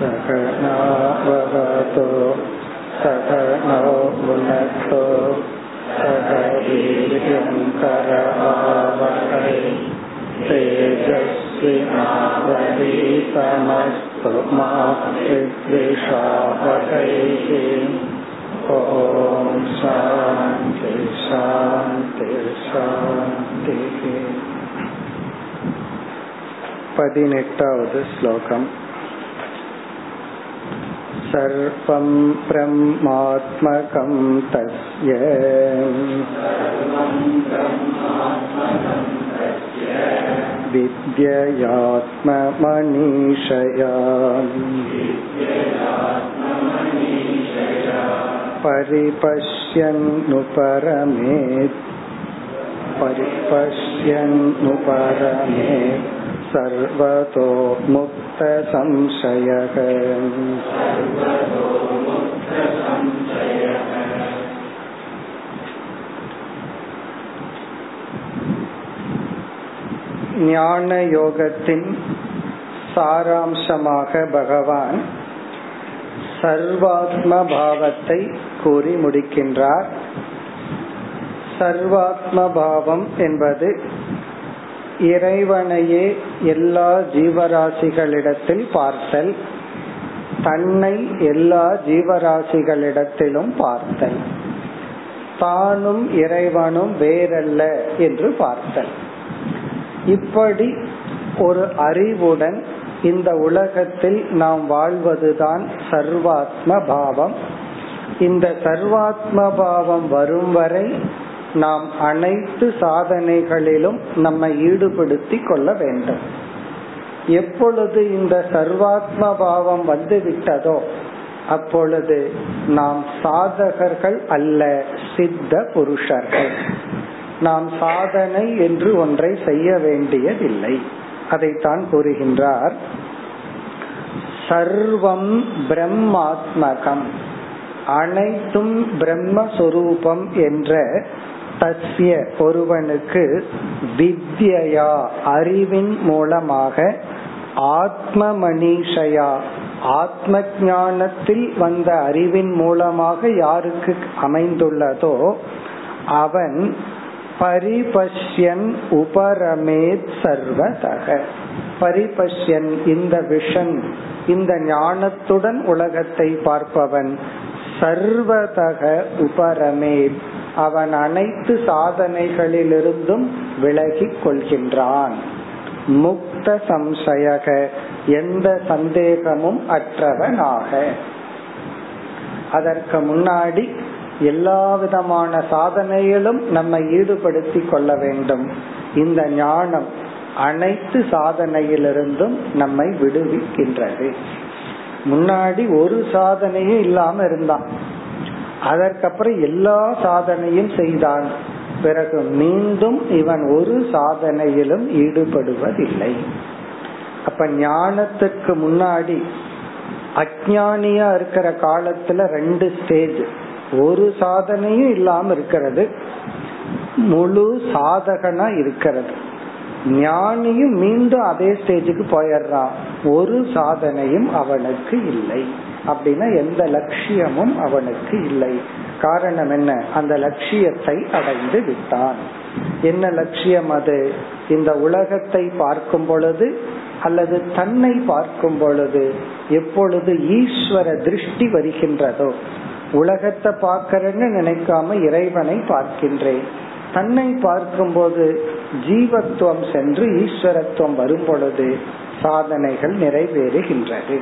சகநாவவதோ சகநோ புனக்தோ சகவீர்யம் கரவாவஹை தேஜஸ்வினாவதீதமஸ்து மா வித்விஷாவஹை. ஓம் சாந்தி சாந்தி சாந்தி. 18வது ஸ்லோகம். சர்வம் ப்ரஹ்மாத்மகம் தஸ்ய வித்யாத்ம மனிஷயா பரிபஷ்யன்னு பரமே சர்வதோ முக்த சம்சயக. ஞான யோகத்தின் சாராம்சமாக பகவான் சர்வாத்ம பாவத்தை கூறி முடிக்கின்றார். சர்வாத்ம பாவம் என்பது இறைவனையே எல்லா ஜீவராசிகளிடத்தில் பார்த்தல், தன்னை எல்லா ஜீவராசிகளிடத்திலும் பார்த்தல், தானும் இறைவனும் வேறல்ல என்று பார்த்தல். இப்படி ஒரு அறிவுடன் இந்த உலகத்தில் நாம் வாழ்வதுதான் சர்வாத்ம பாவம். இந்த சர்வாத்ம பாவம் வரும் வரை நாம் அனைத்து சாதனைகளிலும் நம்மை ஈடுபடுத்தி கொள்ள வேண்டும். எப்பொழுது இந்த சர்வாத்ம பாவம் வந்து விட்டதோ அப்பொழுது நாம் சாதகர்கள் அல்ல, சித்த புருஷர்கள். நாம் சாதனை என்று ஒன்றை செய்ய வேண்டியதில்லை. அதைத்தான் கூறுகின்றார். சர்வம் பிரம்மாத்மகம், அனைத்தும் பிரம்மஸ்வரூபம் என்ற தஸ்ய ஒருவனுக்கு வித்யா அறிவின் மூலமாக ஆத்ம மனிஷயா ஆத்ம ஞானத்தில் வந்த அறிவின் மூலமாக யாருக்கு அமைந்துள்ளதோ அவன் பரிபஷ்யன் உபரமேத் சர்வதக. பரிபஷ்யன் இந்த விஷன், இந்த ஞானத்துடன் உலகத்தை பார்ப்பவன். சர்வதக உபரமேத், அவன் அனைத்து சாதனைகளிலிருந்தும் விலகி கொள்கின்றான். முக்த சம்சயக, எந்த சந்தேகமும் அற்றவனாக. அதற்கு முன்னாடி எல்லா விதமான சாதனையிலும் நம்மை ஈடுபடுத்தி கொள்ள வேண்டும். இந்த ஞானம் அனைத்து சாதனையிலிருந்தும் நம்மை விடுவிக்கின்றது. முன்னாடி ஒரு சாதனையும் இல்லாம இருந்தான், அதற்கப்புறம் எல்லா சாதனையும் செய்தான். பிறகு மீண்டும் இவன் ஒரு சாதனையிலும் ஈடுபடுவதில்லை. அப்ப ஞானத்துக்கு முன்னாடி அஞ்ஞானியா இருக்கிற காலத்துல ரெண்டு ஸ்டேஜ், ஒரு சாதனையும் இல்லாம இருக்கிறது, முழு சாதகனா இருக்கிறது. ஞானியும் மீண்டும் அதே ஸ்டேஜுக்கு போயிடுறான், ஒரு சாதனையும் அவனுக்கு இல்லை. அப்படின்னா எந்த லட்சியமும் அவனுக்கு இல்லை. காரணம் என்ன? அந்த லட்சியத்தை அடைந்து விட்டான். என்ன லட்சியம் அது? இந்த உலகத்தை பார்க்கும் பொழுது அல்லது தன்னை பார்க்கும் பொழுது எப்பொழுது ஈஸ்வர திருஷ்டி வருகின்றதோ, உலகத்தை பார்க்கிறேன்னு நினைக்காம இறைவனை பார்க்கின்றேன். தன்னை பார்க்கும்போது ஜீவத்துவம் சென்று ஈஸ்வரத்துவம் வரும் பொழுது சாதனைகள் நிறைவேறுகின்றது.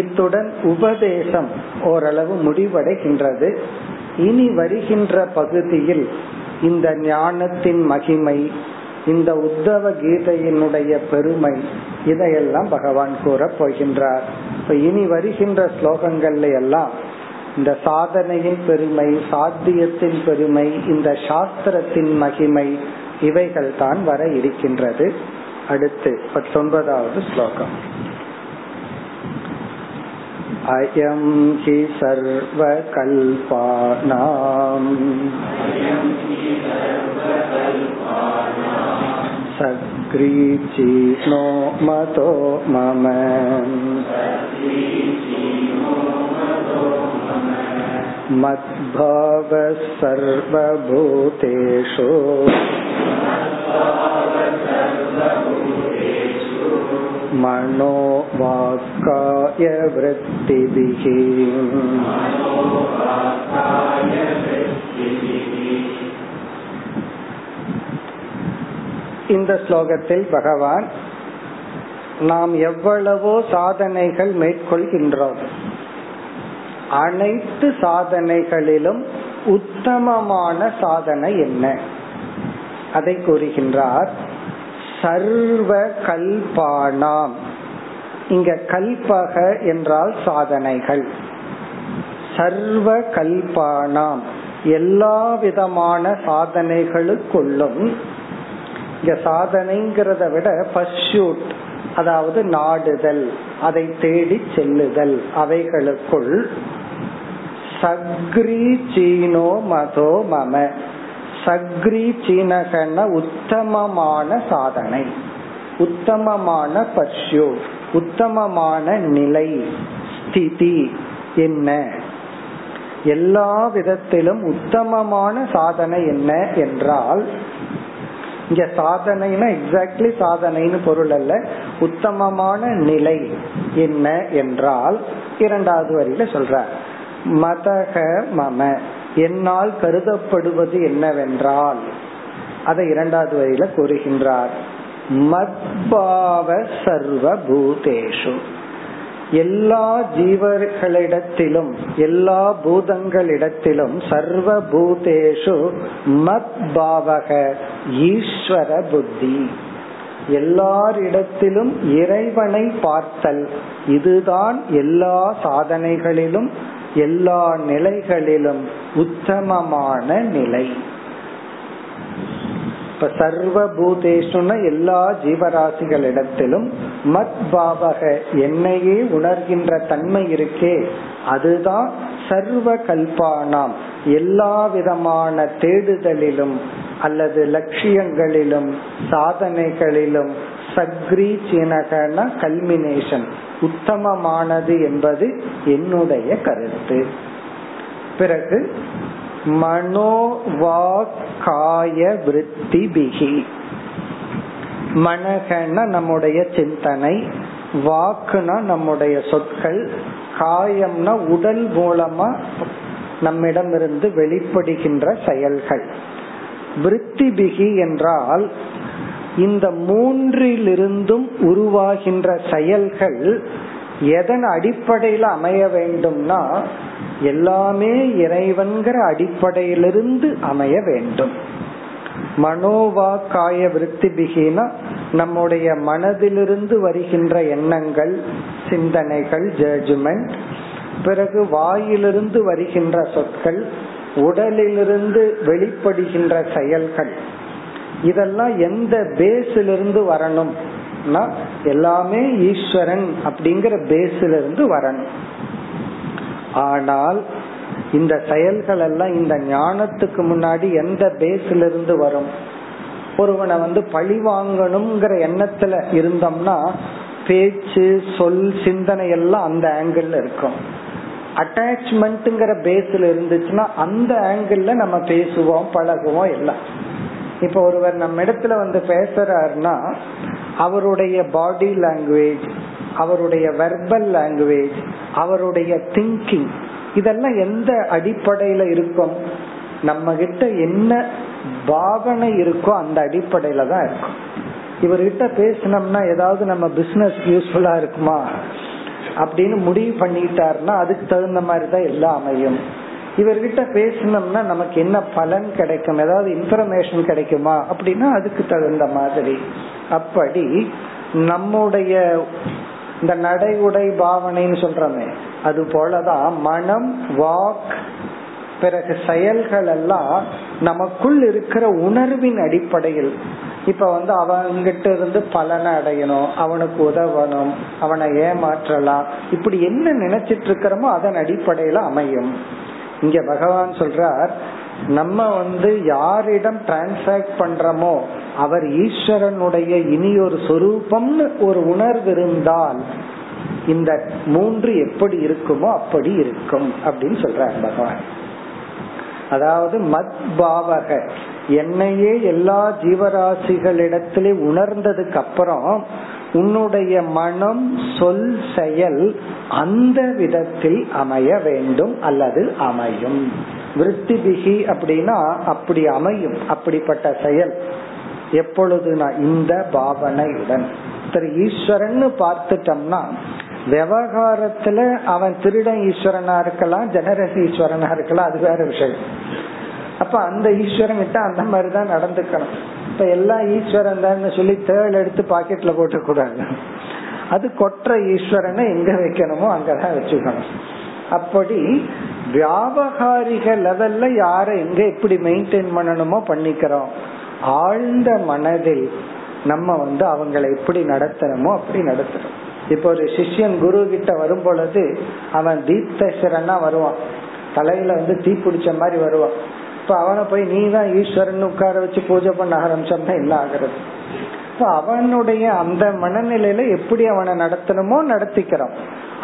இத்துடன் உபதேசம் ஓரளவு முடிவடைகின்றது. இனி வருகின்ற பகுதியில் இந்த ஞானத்தின் மகிமை, இந்த உத்தவ கீதையினுடைய பெருமை, இதையெல்லாம் பகவான் கூற போகின்றார். இனி வருகின்ற ஸ்லோகங்கள்ல எல்லாம் இந்த சாதனையின் பெருமை, சாத்தியத்தின் பெருமை, இந்த சாஸ்திரத்தின் மகிமை, இவைகள் தான் வர இருக்கின்றது. அடுத்து 19வது ஸ்லோகம். அயம் ஹி சர்வ கல்பானாம் சக் கிரீச்சினோ மதோ மம. மத்பாவ சர்வபூதேஷு மனோ வாக்காய விருத்திபிஹி. இந்த ஸ்லோகத்தில் பகவான் நாம் எவ்வளவோ சாதனைகள் மேற்கொள்கின்றோம், அனைத்து சாதனைகளிலும் உத்தமமான சாதனை என்ன அதை கூறுகின்றார். சர்வ கல்பானாம், இங்க கல்பக என்றால் சாதனைகள், சர்வ கல்பானாம் எல்லா விதமான சாதனைகளுக்குள்ளும், இங்க சாதனைங்கிறத விட பர்சூட் அதாவது நாடுதல், அதை தேடி செல்லுதல், அவைகளுக்குள் சக்ரீச்சீனோ மதோ மம, சக்ரீச்சீனகன உத்தமமான சாதனை, உத்தமமான பர்சூட், உத்தமமான நிலை ஸ்திதி என்ன, எல்லா விதத்திலும் உத்தமமான சாதனை என்ன என்றால், இங்க சாதனைனா எக்ஸாக்ட்லி சாதனைன்னு பொருள் அல்ல, உத்தமமான நிலை என்ன என்றால் இரண்டாவது வரியில சொல்றார். மதக மம, என்னால் கருதப்படுவது என்னவென்றால் அதை இரண்டாவது வரியில கூறுகின்றார். மத்பாவ சர்வ பூதேஷு, எல்லா ஜீவர்களிடத்திலும் எல்லா பூதங்களிடத்திலும் சர்வ பூதேஷு மத்பாவக ஈஸ்வர புத்தி, எல்லாரிடத்திலும் இறைவனை பார்த்தல், இதுதான் எல்லா சாதனைகளிலும் எல்லா நிலைகளிலும் உத்தமமான நிலை. இப்ப சர்வ பூதேஷுன்னா எல்லா ஜீவராசிகளிடத்திலும் மத் பாவக என்னையே உணர்கின்ற தன்மை இருக்கே அதுதான் சர்வ கல்பானாம் எல்லா விதமான தேடுதலிலும் அல்லது லட்சியங்களிலும் சாதனைகளிலும் சக்ரீச்சீனகன கல்மினேஷன் உத்தமமானது என்பது என்னுடைய கருத்து. பிறகு மனோ வாக் காய விருத்தி பிகி, மனகன நம்முடைய சிந்தனை, வாக்குனா நம்முடைய சொற்கள், காயம்னா உடல் மூலமா நம்மிடமிருந்து வெளிப்படுகின்ற செயல்கள், விருத்தி பிகி என்றால் இந்த மூன்றிலிருந்தும் உருவாகின்ற செயல்கள் எதன் அடிப்படையில அமைய வேண்டும்னா எல்லாமே இறைவன்கிற அடிப்படையிலிருந்து அமைய வேண்டும். மனோவா காய விருத்தி பிகினா நம்முடைய மனதிலிருந்து வருகின்ற எண்ணங்கள், சிந்தனைகள், ஜட்ஜ்மெண்ட், பிறகு வாயிலிருந்து வருகின்ற சொற்கள், உடலிலிருந்து வெளிப்படுகின்ற செயல்கள், இதெல்லாம் எந்த பேஸிலிருந்து வரணும், எல்லாமே ஈஸ்வரன் அப்படிங்கிற பேஸிலிருந்து வரணும். ஆனால் இந்த செயல்கள் எல்லாம் இந்த ஞானத்துக்கு முன்னாடி எந்த பேஸ்ல இருந்து வரும், ஒருவனை பழி வாங்கணும்ங்கிற எண்ணத்துல இருந்தோம்னா பேச்சு, சொல், சிந்தனை எல்லாம் அந்த ஆங்கிள் இருக்கும். அட்டாச்மெண்ட்ங்கிற பேஸ்ல இருந்துச்சுன்னா அந்த ஆங்கிள் நம்ம பேசுவோம், பழகுவோம் எல்லாம். இப்ப ஒருவர் நம்ம இடத்துல பேசுறாருன்னா அவருடைய பாடி லாங்குவேஜ், அவருடைய வெர்பல் லாங்குவேஜ், அவருடைய திங்கிங், இதெல்லாம் எந்த அடிப்படையில இருக்கும், நம்ம கிட்ட என்ன பாவனை இருக்கோ அந்த அடிப்படையில தான் இருக்கும். இவர்கிட்ட பேசணும்னா ஏதாவது நம்ம பிசினஸ் யூஸ்ஃபுல்லா இருக்குமா அப்படின்னு முடிவு பண்ணிட்டாருன்னா அதுக்கு தகுந்த மாதிரி தான் எல்லாம் அமையும். இவர்கிட்ட பேசணும்னா நமக்கு என்ன பலன் கிடைக்கும், ஏதாவது இன்ஃபர்மேஷன் கிடைக்குமா அப்படின்னா அதுக்கு தகுந்த மாதிரி. அப்படி நம்முடைய இந்த நடை, உடை, பாவனைன்னு சொல்றமே அது போலதான் மனம், வாக், பிறகு செயல்கள் எல்லாம் நமக்குள் இருக்கிற உணர்வின் அடிப்படையில். இப்ப அவன்கிட்ட இருந்து பலனை அடையணும், அவனுக்கு உதவணும், அவனை ஏமாற்றலாம், இப்படி என்ன நினைச்சிட்டு இருக்கிறோமோ அதன் அடிப்படையில அமையும். இங்க பகவான் சொல்றார் நம்ம யாரிடம் டிரான்சாக்ட் பண்றோமோ அவர் ஈஸ்வரனுடைய இனி ஒரு சொரூபம்னு ஒரு உணர்வு இருந்தால் இந்த மூன்று எப்படி இருக்குமோ அப்படி இருக்கும் அப்படின்னு சொல்றார் பகவான். அதாவது மத் பாவக, என்னையே எல்லா ஜீவராசிகளிடத்திலே உணர்ந்ததுக்கு அப்புறம் உன்னுடைய மனம் சொல் செயல் அந்த விதத்தில் அமைய வேண்டும் அல்லது அமையும். விருத்தி பிகி அப்படின்னா அப்படி அமையும், அப்படிப்பட்ட செயல் எப்பொழுதுனா இந்த பாவனையுடன். திரு ஈஸ்வரன் பார்த்துட்டோம்னா விவகாரத்துல அவன் திருடன் ஈஸ்வரனா இருக்கலாம், ஜெனரஸ் ஈஸ்வரனா இருக்கலாம், அது வேற விஷயம். அப்ப அந்த ஈஸ்வரன் கிட்ட அந்த மாதிரிதான் நடந்துக்கணும். இப்ப எல்லா ஈஸ்வரன் தான் சொல்லி தேள் எடுத்து பாக்கெட்ல போட்டு கூடாது, அது கொற்ற ஈஸ்வரனை எங்க வைக்கணுமோ அங்கதான் வச்சுக்கணும். அப்படி வியாபகாரிக லெவல்ல யார எங்க எப்படி மெயின்டைன் பண்ணணுமோ பண்ணிக்கிறோம், ஆழ்ந்த மனதில் நம்ம அவங்களை எப்படி நடத்தணுமோ அப்படி நடத்தணும். இப்ப ஒரு சிஷ்யன் குரு கிட்ட வரும் பொழுது அவன் தீப்தேஸ்வரனா வருவான், தலையில தீ பிடிச்ச மாதிரி வருவான். இப்ப அவனை போய் நீ தான் ஈஸ்வரன் உட்கார வச்சு பூஜை பண்ண ஆரம்பிச்சோம்னா என்ன ஆகுறது? இப்ப அவனுடைய அந்த மனநிலையில எப்படி அவனை நடத்தணுமோ நடத்திக்கிறான்.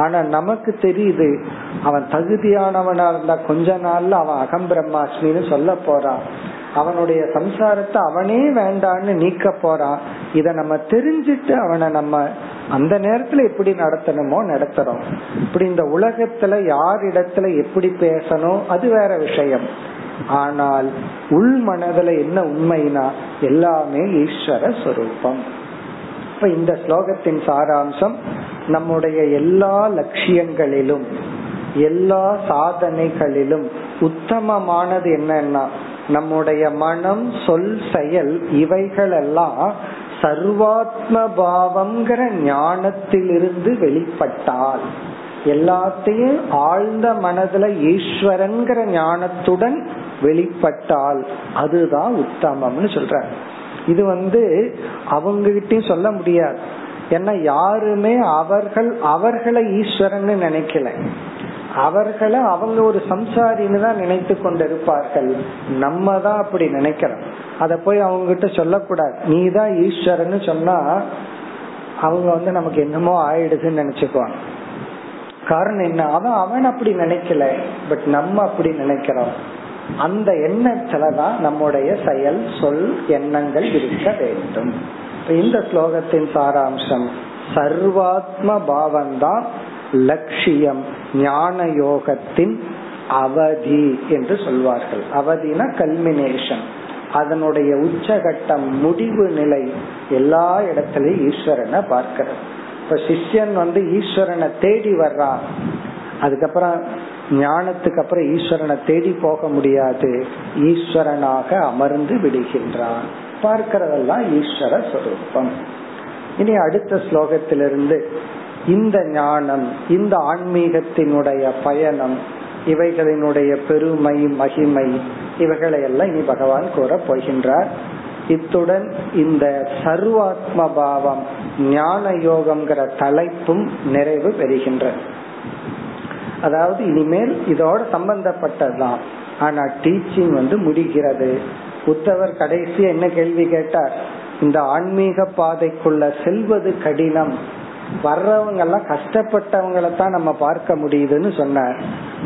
ஆனா நமக்கு தெரியுது அவன் தகுதியானவனா இருந்தா கொஞ்ச நாள்ல அவன் அகம் பிரம்மாஸ்மின்னு சொல்ல போறான், அவனுடைய சம்சாரத்தை அவனே வேண்டான்னு நீக்க போறான். இத நம்ம தெரிஞ்சிட்டு அவனை நம்ம அந்த நேரத்துல எப்படி நடத்தணுமோ நடத்துறோம். இப்படி இந்த உலகத்துல யாரிடத்துல எப்படி பேசணும் அது வேற விஷயம். ஆனால் உள் மனதுல என்ன உண்மைனா எல்லாமே ஈஸ்வர சொரூபம். இப்ப இந்த ஸ்லோகத்தின் சாராம்சம், நம்முடைய எல்லா லட்சியங்களிலும் எல்லா சாதனைகளிலும் உத்தமமானது என்னன்னா நம்முடைய மனம் சொல் செயல் இவைகளெல்லாம் சர்வாத்ம பாவம்ங்கிற ஞானத்திலிருந்து வெளிப்பட்டால், எல்லாத்தையும் ஆழ்ந்த மனதுல ஈஸ்வரன்கிற ஞானத்துடன் வெளிப்பட்டால் அதுதான் உத்தமம்னு சொல்றாங்க. இது அவங்ககிட்டயும் சொல்ல முடியாது, ஏன்னா யாருமே அவர்களை ஈஸ்வரன்னு நினைக்கல, அவர்களை அவங்க ஒரு சம்சாரின்னு தான் நினைத்து கொண்டிருப்பார்கள். நம்ம தான் அப்படி நினைக்கிறோம், அத போய் அவங்க கிட்ட சொல்லக்கூடாது. நீ தான் ஈஸ்வரன்னு சொன்னா அவங்க நமக்கு என்னமோ ஆயிடுதுன்னு நினைச்சுக்குவாங்க. காரணம் என்ன? அவன் அப்படி நினைக்கல, பட் நம்ம அப்படி நினைக்கிறோம். அந்த எண்ணத்துலதான் நம்முடைய செயல் சொல் எண்ணங்கள் இருக்க வேண்டும். இந்த ஸ்லோகத்தின் சாராம்சம் சர்வாத்ம பாவம்தான் லட்சியம், ஞான யோகத்தின் அவதி என்று சொல்வார்கள். அவதினா கல்மினேஷன், அதனுடைய உச்சகட்டம், முடிவு நிலை. எல்லா இடத்திலையும் ஈஸ்வரனை பார்க்கிறது. இப்ப சிஷ்யன் ஈஸ்வரனை தேடி வர்றான், அதுக்கப்புறம் ஞானத்துக்கு அப்புறம் ஈஸ்வரனை தேடி போக முடியாது, ஈஸ்வரனாக அமர்ந்து விடுகின்றான். பார்க்கிறதெல்லாம் ஈஸ்வர சொரூபம். இனி அடுத்த ஸ்லோகத்திலிருந்து இந்த ஞானம், இந்த ஆன்மீகத்தினுடைய பயணம், இவைகளினுடைய பெருமை மகிமை இவைகளையெல்லாம் இனி பகவான் கூற போகின்றார். இத்துடன் இந்த சர்வாத்ம பாவம் ஞான யோகம்ங்கிற தலைப்பும் நிறைவு பெறுகின்ற, அதாவது இனிமேல் இதோட சம்பந்தப்பட்டதுதான், ஆனா டீச்சிங் முடிகிறது. உத்தவர் கடைசி என்ன கேள்வி கேட்டார்? இந்த ஆன்மீக பாதைக்குள்ள செல்வது கடினம், வர்றவங்க எல்லாம் கஷ்டப்பட்டவங்களைத்தான் நம்ம பார்க்க முடியுதுன்னு சொன்னார்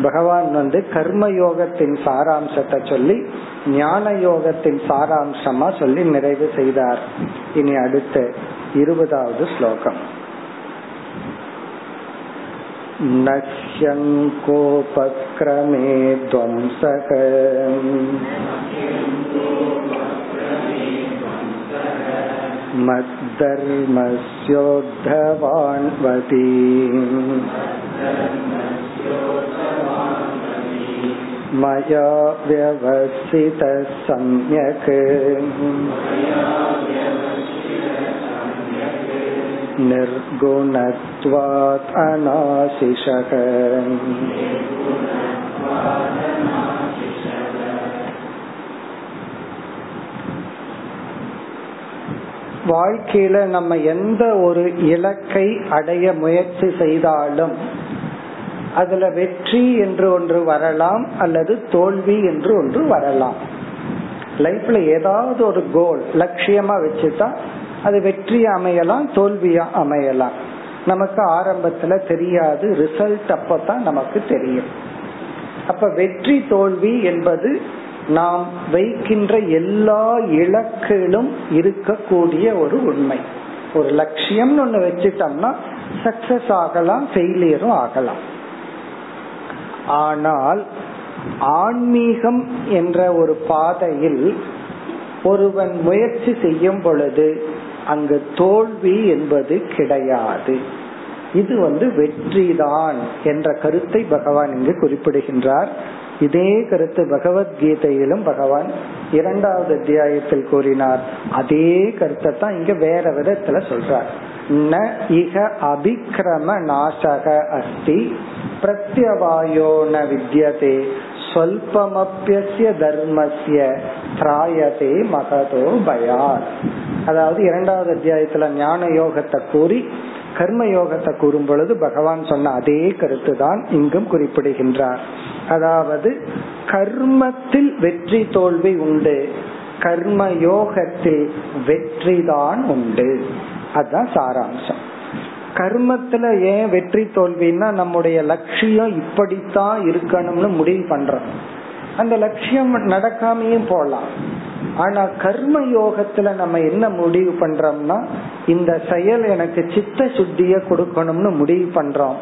பகவான். கர்ம யோகத்தின் சாராம்சத்தை சொல்லி ஞான யோகத்தின் சாராம்சமா சொல்லி நிறைவு செய்தார். இனி அடுத்து 20வது ஸ்லோகம். மத்தர்மஸ்யோத்தவான்வதி மயா வ்யவஸ்தித சம்யக் நிர்குணத்வாத் அநாசிஷக. வாழ்க்கையில நம்ம எந்த ஒரு இலக்கை அடைய முயற்சி செய்தாலும் அதுல வெற்றி என்று ஒன்று வரலாம் அல்லது தோல்வி என்று ஒன்று வரலாம். லைஃப்ல ஏதாவது ஒரு கோல் லட்சியமா வச்சுட்டா அது வெற்றியா அமையலாம் தோல்வியா அமையலாம். நமக்கு ஆரம்பத்துல தெரியாது, ரிசல்ட் அப்பதான் நமக்கு தெரியும். அப்ப வெற்றி தோல்வி என்பது நாம் வைக்கின்ற எல்லா இலக்கிலும் இருக்கக்கூடிய ஒரு உண்மை. ஒரு லட்சியம் ஒண்ணு வச்சுட்டோம்னா சக்சஸ் ஆகலாம் ஃபெயிலியரும் ஆகலாம். ஆனால் ஆன்மீகம் என்ற ஒரு பாதையில் ஒருவன் முயற்சி செய்யும் பொழுது அங்கு தோல்வி என்பது கிடையாது, இது வெற்றிதான் என்ற கருத்தை பகவான் இங்கு குறிப்பிடுகின்றார். இதே கருத்து பகவத்கீதையிலும் பகவான் இரண்டாவது அத்தியாயத்தில் கூறினார். அதே கருத்தை தான் இங்க வேற விதத்துல சொல்றார். ந இஹ அபிக்ரம நாசக அஸ்தி பிரத்யவாயோன வித்யதே ஸ்வல்பமப்யஸ்ய தர்மஸ்ய த்ராயதே மகதோ பயாத். அதாவது இரண்டாவது அத்தியாயத்துல ஞான யோகத்தை கூறி கர்மயோகத்தை கூறும் பொழுது பகவான் சொன்ன அதே கருத்து தான் இங்கும் குறிப்பிடுகின்றார். அதாவது கர்மத்தில் வெற்றி தோல்வி உண்டு, கர்மயோகத்தில் வெற்றி தான் உண்டு. அதுதான் சாராம்சம். கர்மத்துல ஏன் வெற்றி தோல்வின்னா நம்முடைய லட்சியம் இப்படித்தான் இருக்கணும்னு முடிவு பண்றோம், அந்த லட்சியம் நடக்காமையும் போலாம். ஆனா கர்ம யோகத்துல நம்ம என்ன முடிவு பண்றோம்னா இந்த செயல் எனக்கு சித்த சுத்திய கொடுக்கணும்னு முடிவு பண்றோம்.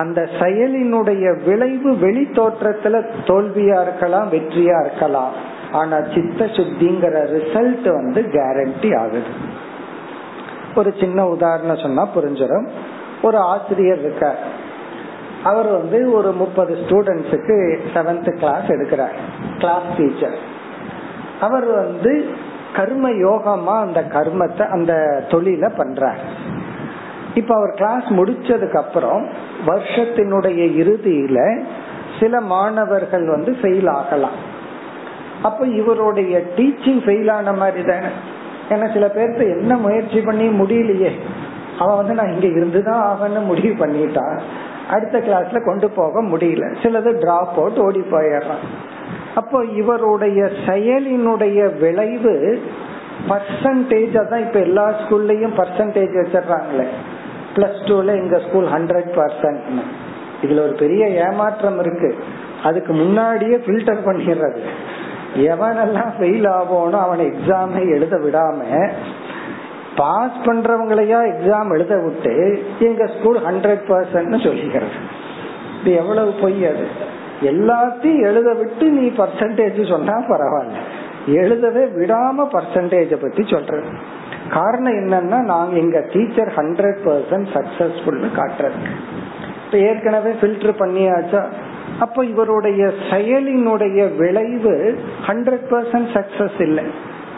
அந்த செயலினுடைய விளைவு வெளி தோற்றத்துல தோல்வியா இருக்கலாம் வெற்றியா இருக்கலாம், ஆனா சித்த சுத்திங்கிற ரிசல்ட் கேரண்டி ஆகுது. ஒரு சின்ன உதாரணம் சொன்னா புரிஞ்சிடும். ஒரு ஆசிரியர் இருக்கார், அவர் ஒரு 30 ஸ்டூடெண்ட்ஸுக்கு 7th கிளாஸ் எடுக்கிறார், கிளாஸ் டீச்சர். அவர் கர்ம யோகமா அந்த கர்மத்தை அந்த தொழில பண்றார். இப்ப அவர் கிளாஸ் முடிச்சதுக்கு அப்புறம் வருஷத்தினுடைய இறுதியில சில மாணவர்கள் ஃபெயில் ஆகலாம். அப்ப இவருடைய டீச்சிங் ஃபெயில் ஆன மாதிரி தானே. ஏன்னா சில பேர்த்து என்ன முயற்சி பண்ணி முடியலையே, அவன் நான் இங்க இருந்துதான் ஆகணும்னு முடிவு பண்ணிட்டான், அடுத்த கிளாஸ்ல கொண்டு போக முடியல, சிலது டிராப் அவுட் ஓடி போயிடுறான். அப்போ இவருடைய செயலினுடைய விளைவு பர்சன்டேஜ் தான். இப்ப எல்லா ஸ்கூல்லையும் பர்சன்டேஜ் வச்சிடறாங்களே, +2ல எங்க ஸ்கூல் 100%. இதுல ஒரு பெரிய ஏமாற்றம் இருக்கு. அதுக்கு முன்னாடியே ஃபில்டர் பண்ணிடுறது. எவனெல்லாம் ஃபெயில் ஆவோனோ அவனை எக்ஸாமே எழுத விடாம பாஸ் பண்றவங்களையா எக்ஸாம் எழுத விட்டு எங்க ஸ்கூல் 100%ன்னு சொல்லிக்கிறது. இது எவ்வளவு பொய். அது எல்லாத்தையும் எழுத விட்டு நீ பர்சன்டேஜ் சொன்னா பரவாயில்ல, எழுதவே விடாம பர்சன்டேஜ பத்தி சொல்ற காரணம் என்னன்னா நாங்க எங்க டீச்சர் 100% சக்சஸ்ஃபுல்னு காட்டுறதுக்கு. இப்ப ஏற்கனவே ஃபில்டர் பண்ணியாச்சா. அப்ப இவருடைய செயலினுடைய விளைவு 100% சக்சஸ் இல்லை,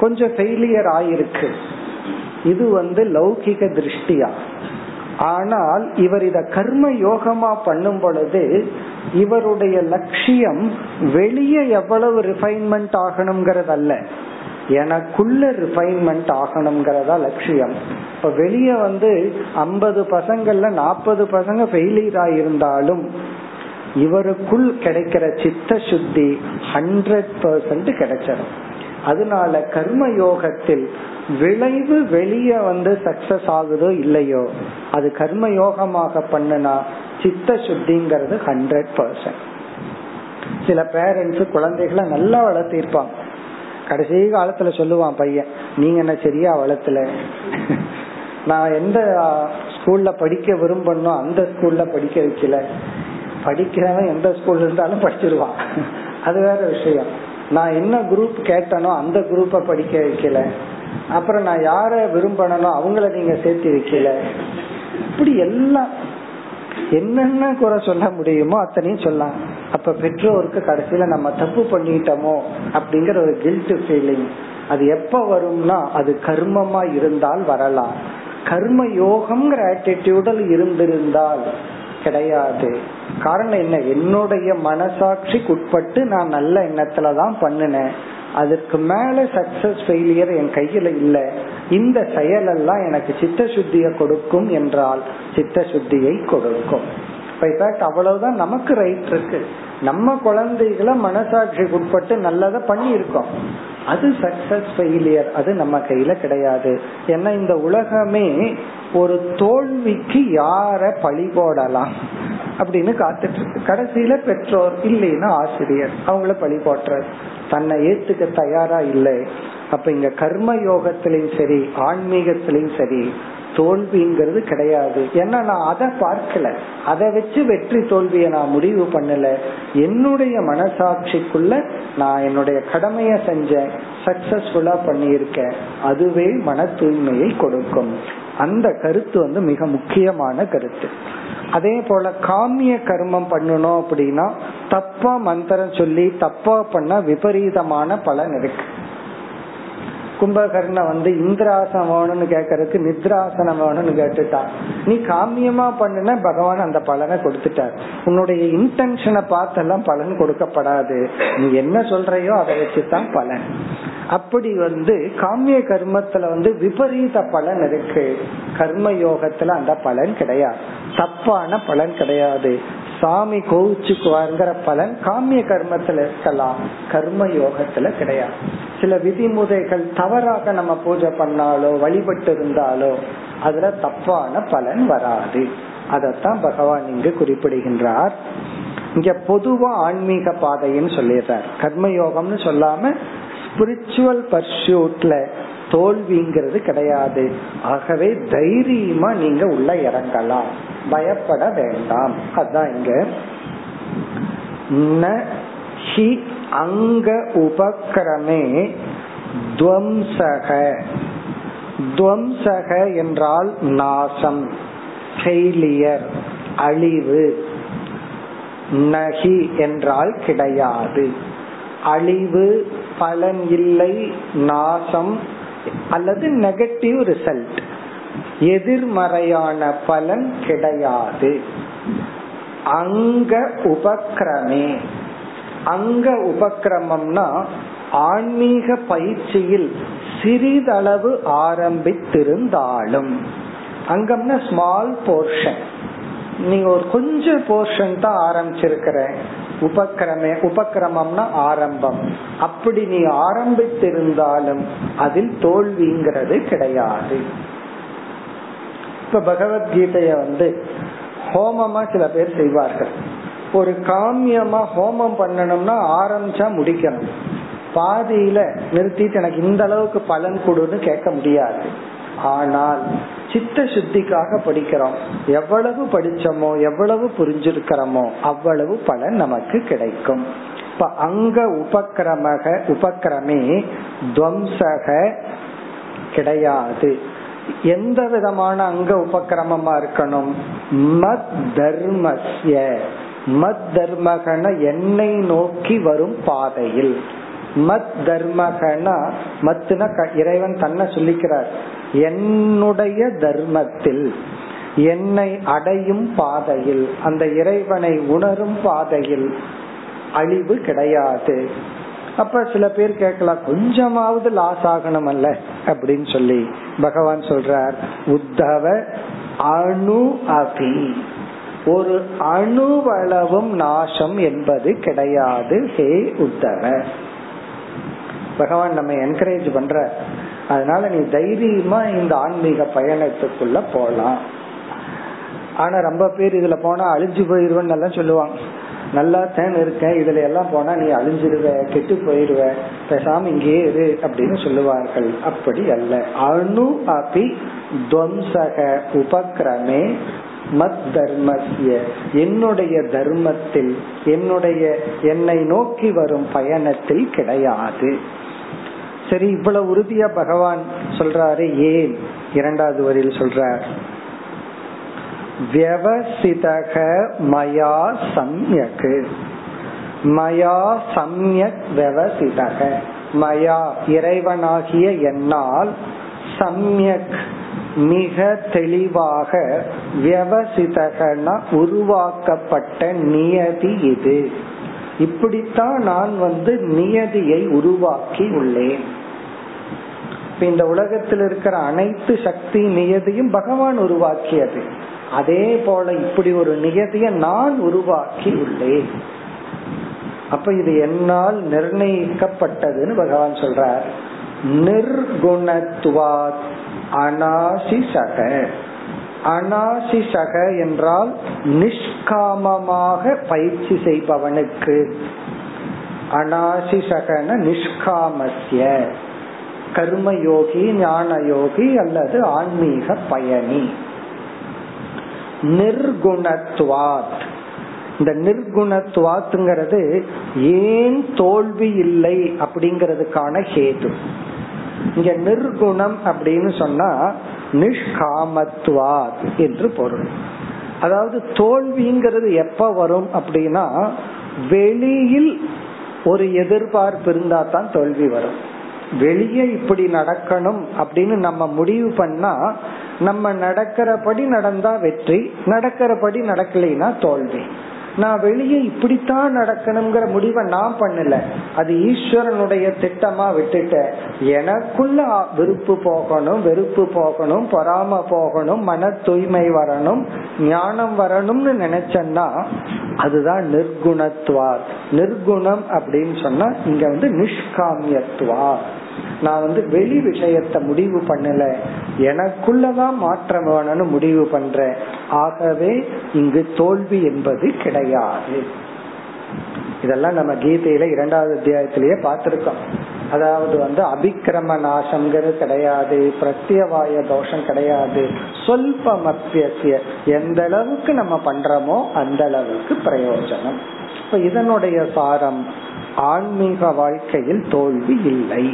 கொஞ்சம் ஃபெயிலியர் ஆயிருக்கு. இது லௌகிக திருஷ்டியா. ஆனால் இவர் இத கர்ம யோகமா பண்ணும் பொழுது இவருடைய லட்சியம் வெளியே எவ்வளவு ரிஃபைன்மெண்ட் ஆகணும்ங்கறதல்ல, எனக்குள்ள ரிஃபைன்மெண்ட் ஆகணும்ங்கறதா லட்சியம். இப்ப வெளியே 50 பசங்கள்ல 40 பசங்க ஃபெயிலியர் ஆயிருந்தாலும் இவருக்குள் கிடைக்கிற சித்த சுத்தி 100% கிடைச்சது. அதனால கர்ம யோகத்தில் விளைவு வெளியே சக்சஸ் ஆகுதோ இல்லையோ அது கர்ம யோகமாக பண்ணனா சித்த சுத்திங்கிறது 100%. சில பேரண்ட்ஸ் குழந்தைகளை நல்லா வளர்த்திருப்பாங்க, கடைசி காலத்துல சொல்லுவான் பையன், நீங்க என்ன சரியா வளர்த்துல, நான் எந்த ஸ்கூல்ல படிக்க விரும்பணும் அந்த ஸ்கூல்ல படிக்க வைக்கல. படிக்கிறவன் எந்த ஸ்கூல்ல இருந்தாலும் படிச்சிருவான், அது வேற விஷயம். நான் என்ன குரூப் கேட்டனோ அந்த குரூப்பை படிக்க வைக்கல. அப்புறம் நான் யார விரும்பனோ அவங்கள நீங்க சேர்த்து வைக்கல. இப்படி எல்லாம் என்னென்ன குறை சொல்ல முடியுமோ அத்தனையும் சொல்லலாம். அப்ப பெற்றோருக்கு கடைசியில நம்ம தப்பு பண்ணிட்டோமோ அப்படிங்கிற ஒரு கில்ட் ஃபீலிங் அது எப்ப வரும்னா அது கர்மமா இருந்தால் வரலாம், கர்ம யோகம்ங்கிற ஆட்டிடியூடல் இருந்திருந்தால் கிடையாது. காரணம் என்ன, என்னுடைய மனசாட்சிக்குட்பட்டு நான் நல்ல எண்ணத்துலதான் பண்ணினேன், அதுக்கு மேல சக்சஸ் ஃபெயிலியர் என் கையில இல்ல, இந்த செயல் எல்லாம் எனக்கு சித்த சுத்தியை கொடுக்கும் என்றால் சித்த சுத்தியை கொடுக்கும். இன்ஃபேக்ட் அவ்வளவுதான் நமக்கு ரைட் இருக்கு. நம்ம குழந்தைகளை மனசாட்சிக்கு உட்பட்டு நல்லதை பண்ணி இருக்கோம். அது சக்சஸ் ஃபெயிலியர் அது நம்ம கையில கிடையாது. ஏன்னா இந்த உலகமே ஒரு தோல்விக்கு யார பழி போடலாம் அப்படின்னு காத்துட்டு இருக்கு. கடைசியில பெற்றோர் இல்லைன்னா ஆசிரியர் அவங்கள பழி போட்டுறது, தன்னை ஏத்துக்க தயாரா இல்லை. அப்ப இங்க கர்ம யோகத்திலையும் சரி ஆன்மீகத்திலையும் சரி தோல்விங்கிறது கிடையாது. ஏன்னா நான் அதை பார்க்கல, அதை வச்சு வெற்றி தோல்வியை நான் முடிவு பண்ணல. என்னுடைய மனசாட்சிக்குள்ள நான் என்னுடைய கடமையை செஞ்சேன், சக்சஸ்ஃபுல்லா பண்ணியிருக்கேன். அதுவே மன தூய்மையை கொடுக்கும். அந்த கருத்து வந்து மிக முக்கியமான கருத்து. அதே போல காமிய கர்மம் பண்ணணும் அப்படின்னா தப்பா மந்திரம் சொல்லி தப்பா பண்ண விபரீதமான பலன் இருக்கு. கும்பகர்ண வந்து இந்திராசனம் வேணும்னு கேக்குறதுக்கு நித்ராசனம் வேணும்னு கேட்டுட்டான். நீ காமியமா பண்ணுன பகவான் அந்த பலனை கொடுத்துட்டார். உன்னுடைய இன்டென்ஷனை பார்த்தெல்லாம் பலன் கொடுக்கப்படாது, நீ என்ன சொல்றையோ அதை வச்சுதான் பலன். அப்படி வந்து காமிய கர்மத்துல வந்து விபரீத பலன் இருக்கு, கர்ம யோகத்துல அந்த பலன் கிடையாது, தப்பான பலன் கிடையாது. சாமி கோவிச்சுக்குவாருங்கிற பலன் காமிய கர்மத்துல இருக்கலாம், கர்ம யோகத்துல கிடையாது. சில விதிமுறைகள் தவறாக நம்ம பூஜை பண்ணாலோ வழிபட்டு இருந்தாலோ அதுல தப்பான பலன் வராது. அதத்தான் பகவான் இங்கு குறிப்பிடுகின்றார். இங்க பொதுவா ஆன்மீக பாதைன்னு சொல்லிடுறார், கர்மயோகம்னு சொல்லாம ஸ்பிரிச்சுவல் பர்சூட்ல தோல்விங்கிறது கிடையாது. ஆகவே தைரியமா நீங்க உள்ள இறங்கலாம், பயப்பட வேண்டாம். அதான் இங்க அங்க உபக்கிரமே துவம்சக, துவம்சக என்றால் நாசம், ஃபெயிலியர் அழிவு, நஹி என்றால் கிடையாது, அழிவு பலன் இல்லை, நாசம் அல்லது நெகட்டிவ் ரிசல்ட் எதிர்மறையான பலன் கிடையாது. அங்க உபக்கிரமே, அங்க உபக்கிரமம்னா ஆன்மீக பயிற்சியில் சிறிதளவு ஆரம்பித்திருந்தாலும், அங்கம்னா ஸ்மால் போர்ஷன், நீங்க ஒரு கொஞ்சம் போர்ஷன் தான் ஆரம்பிச்சிருக்கிற, உபக்கிரமே உபக்கிரமம்னா ஆரம்பம், அப்படி நீ ஆரம்பித்திருந்தாலும் அதில் தோல்விங்கிறது கிடையாது. இப்ப பகவத்கீதைய வந்து ஹோமமா சில பேர் செய்வார்கள். ஒரு காமியமா ஹோமம் பண்ணணும்னா ஆரம்பிச்சா முடிக்கணும், பாதியில நிறுத்திட்டு எனக்கு இந்த அளவுக்கு பலன் கொடுன்னு கேட்க முடியாது. ஆனால் சித்த சுத்திக்காக படிக்கிறோம், எவ்வளவு படிச்சோமோ எவ்வளவு புரிஞ்சிருக்கிறோமோ அவ்வளவு பலன் நமக்கு கிடைக்கும். இப்ப அங்க உபக்கிரமக உபக்கிரமே துவம்சக கிடையாது. எந்த விதமான அங்க உபக்கிரமமா இருக்கணும்? மத் தர்மஸ்ய, மத் தர்மகன என்னை நோக்கி வரும் பாதையில், மத் தர்மகனா மத்துனா இறைவன் தன்னை சொல்லிக்கிறார், என்னுடைய தர்மத்தில் என்னை அடையும் பாதையில், அந்த இறைவனை உணரும் பாதையில் அழிவு கிடையாது. அப்ப சில பேர் கேட்கலாம், கொஞ்சமாவது லாஸ் ஆகணும் அல்ல அப்படின்னு சொல்லி பகவான் சொல்றார், உத்தவ அணு அபி, ஒரு அணுவளவும் நாசம் என்பது கிடையாது. ஹே உத்தவ, பகவான் நம்ம என்கரேஜ் பண்ற, அதனால நீ தைரியமா இந்த ஆன்மீக பயணத்துக்குள்ள போலாம். ஆனா ரொம்ப பேர் இதுல போனா அழிஞ்சு போயிருவேன்னு எல்லாம் சொல்லுவாங்க. நல்லா தான் இருக்கேன், இதுல எல்லாம் போனா நீ அழிஞ்சிருவ, கெட்டு போயிருவ, பேசாம இங்கே இரு அப்படின்னு சொல்லுவார்கள். அப்படி அல்ல. அணு அபி துவம்சக உபக்கிரமே மத் தர்மஸ்ய, என்னுடைய தர்மத்தில் என்னுடைய என்னை நோக்கி வரும் பயணத்தில் கிடையாது. சரி, இவ்வளவு உறுதியா பகவான் சொல்றாரு ஏன்? இரண்டாவது வரியில் சொல்றார், வ்யவசிதக மயா சம்யக், மயா சம்யக் வ்யவசிதக, மயா இறைவனாகிய என்னால், சம்யக் மிக தெளிவாக, வியவசிதகனா உருவாக்கப்பட்ட நியதி, இது இப்படித்தான் நான் வந்து நியதியை உருவாக்கி உள்ளேன். இந்த உலகத்தில் இருக்கிற அனைத்து சக்தி நியதியும் பகவான் உருவாக்கியது. அதே போல இப்படி ஒரு நியதியை நான் உருவாக்கி உள்ளேன். அப்ப இது என்னால் நிர்ணயிக்கப்பட்டதுன்னு பகவான் சொல்றார். நிர்குணத்துவாத் அநாசிசக. அநாசிசக என்றால் நிஷ்காமமாக பயிற்சி செய்பவனுக்கு. அநாசிசகன நிஷ்காமஸ்ய, கர்மயோகி ஞானயோகி அல்லது ஆன்மீக பயணி. நிர்குணத்துவாத், இந்த நிர்குணத்துவாத்துங்கிறது ஏன் தோல்வி இல்லை அப்படிங்கிறதுக்கான ஹேது. இங்க நிர்குணம் அப்படின்னு சொன்னா நிஷ்காமத்துவாத் என்று பொருள். அதாவது தோல்விங்கிறது எப்ப வரும் அப்படின்னா, வெளியில் ஒரு எதிர்பார்ப்பு இருந்தா தான் தோல்வி வரும். வெளியே இப்படி நடக்கணும் அப்படின்னு நம்ம முடிவு பண்ணா, நம்ம நடக்கிறபடி நடந்தா வெற்றி, நடக்கிறபடி நடக்கலைன்னா தோல்வி. நான் வெளியே இப்படித்தான் நடக்கணுங்கிற முடிவை நான் பண்ணல, அது ஈஸ்வரனுடைய திட்டமா விட்டுட்ட. எனக்குள்ள விருப்பு போகணும், வெறுப்பு போகணும், பொறாம போகணும், மன தூய்மை வரணும், ஞானம் வரணும்னு நினைச்சேன்னா அதுதான் நிர்குணத்துவார். நிர்குணம் அப்படின்னு சொன்னா இங்க நிஷ்காமியத்துவார். நான் வெளி விஷயத்த முடிவு பண்ணல, எனக்குள்ளதான் மாற்றம் வேணும்னு முடிவு பண்றேன். ஆகவே இங்கு தோல்வி என்பது கிடையாது. இதெல்லாம் நம்ம கீதையில 2வது அத்தியாயத்திலேயே பார்த்திருக்கோம். அதாவது அபிக்கிரம நாசம்ங்கிறது கிடையாது, பிரத்யவாய தோஷம் கிடையாது. சொல்பமத்யஸ்ய, எந்த அளவுக்கு நம்ம பண்றோமோ அந்த அளவுக்கு பிரயோஜனம். இப்ப இதனுடைய சாரம், ஆன்மீக வாழ்க்கையில் தோல்வி இல்லை.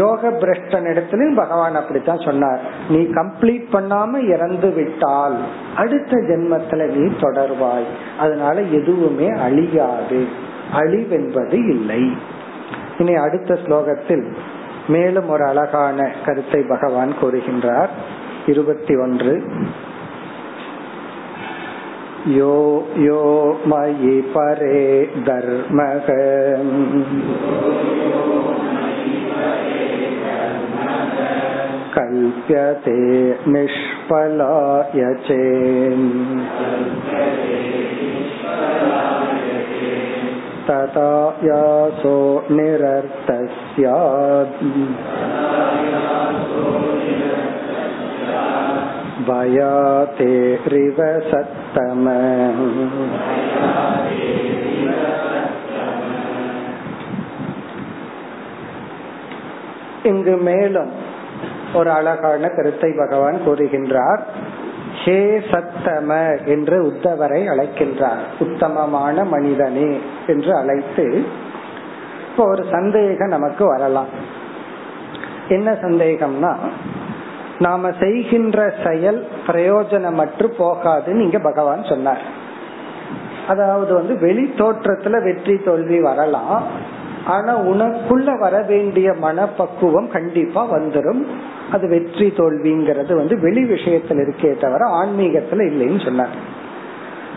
யோக பிரஷ்டனிடத்திலும் பகவான் அப்படித்தான் சொன்னார். நீ கம்ப்ளீட் பண்ணாம இறந்து விட்டால் அடுத்த ஜென்மத்துல நீ தொடர்வாய். அதனால எதுவுமே அழியாது, அழிவென்பது இல்லை. இனி அடுத்த ஸ்லோகத்தில் மேலும் ஒரு அழகான கருத்தை பகவான் கூறுகின்றார். 21 யோ யோ மயி பரே தர்மகம் கல்ப்யதே நிஷ்பலாயதே ததா யாசோ நிரர்த்தஸ்யாத் பயாதே ரிவ சத்தமம். இங்கு மேலும் ஒரு அழகான கருத்தை பகவான் கூறுகின்றார். ஹே சத்தம என்று உத்தவரை அழைக்கின்றார், உத்தமமான மனிதனே என்று அழைத்து. இப்போ ஒரு சந்தேகம் நமக்கு வரலாம். என்ன சந்தேகம்னா, நாம செய்கின்ற செயல் பிரயோஜனமற்று போகாதுன்னு இங்க பகவான் சொன்னார். அதாவது வெளி தோற்றத்துல வெற்றி தோல்வி வரலாம், ஆனா உனக்குள்ள வர வேண்டிய மனப்பக்குவம் கண்டிப்பா வந்துடும். அது வெற்றி தோல்விங்கிறது வெளி விஷயத்துல இருக்கே தவிர ஆன்மீகத்துல இல்லைன்னு சொன்னார்.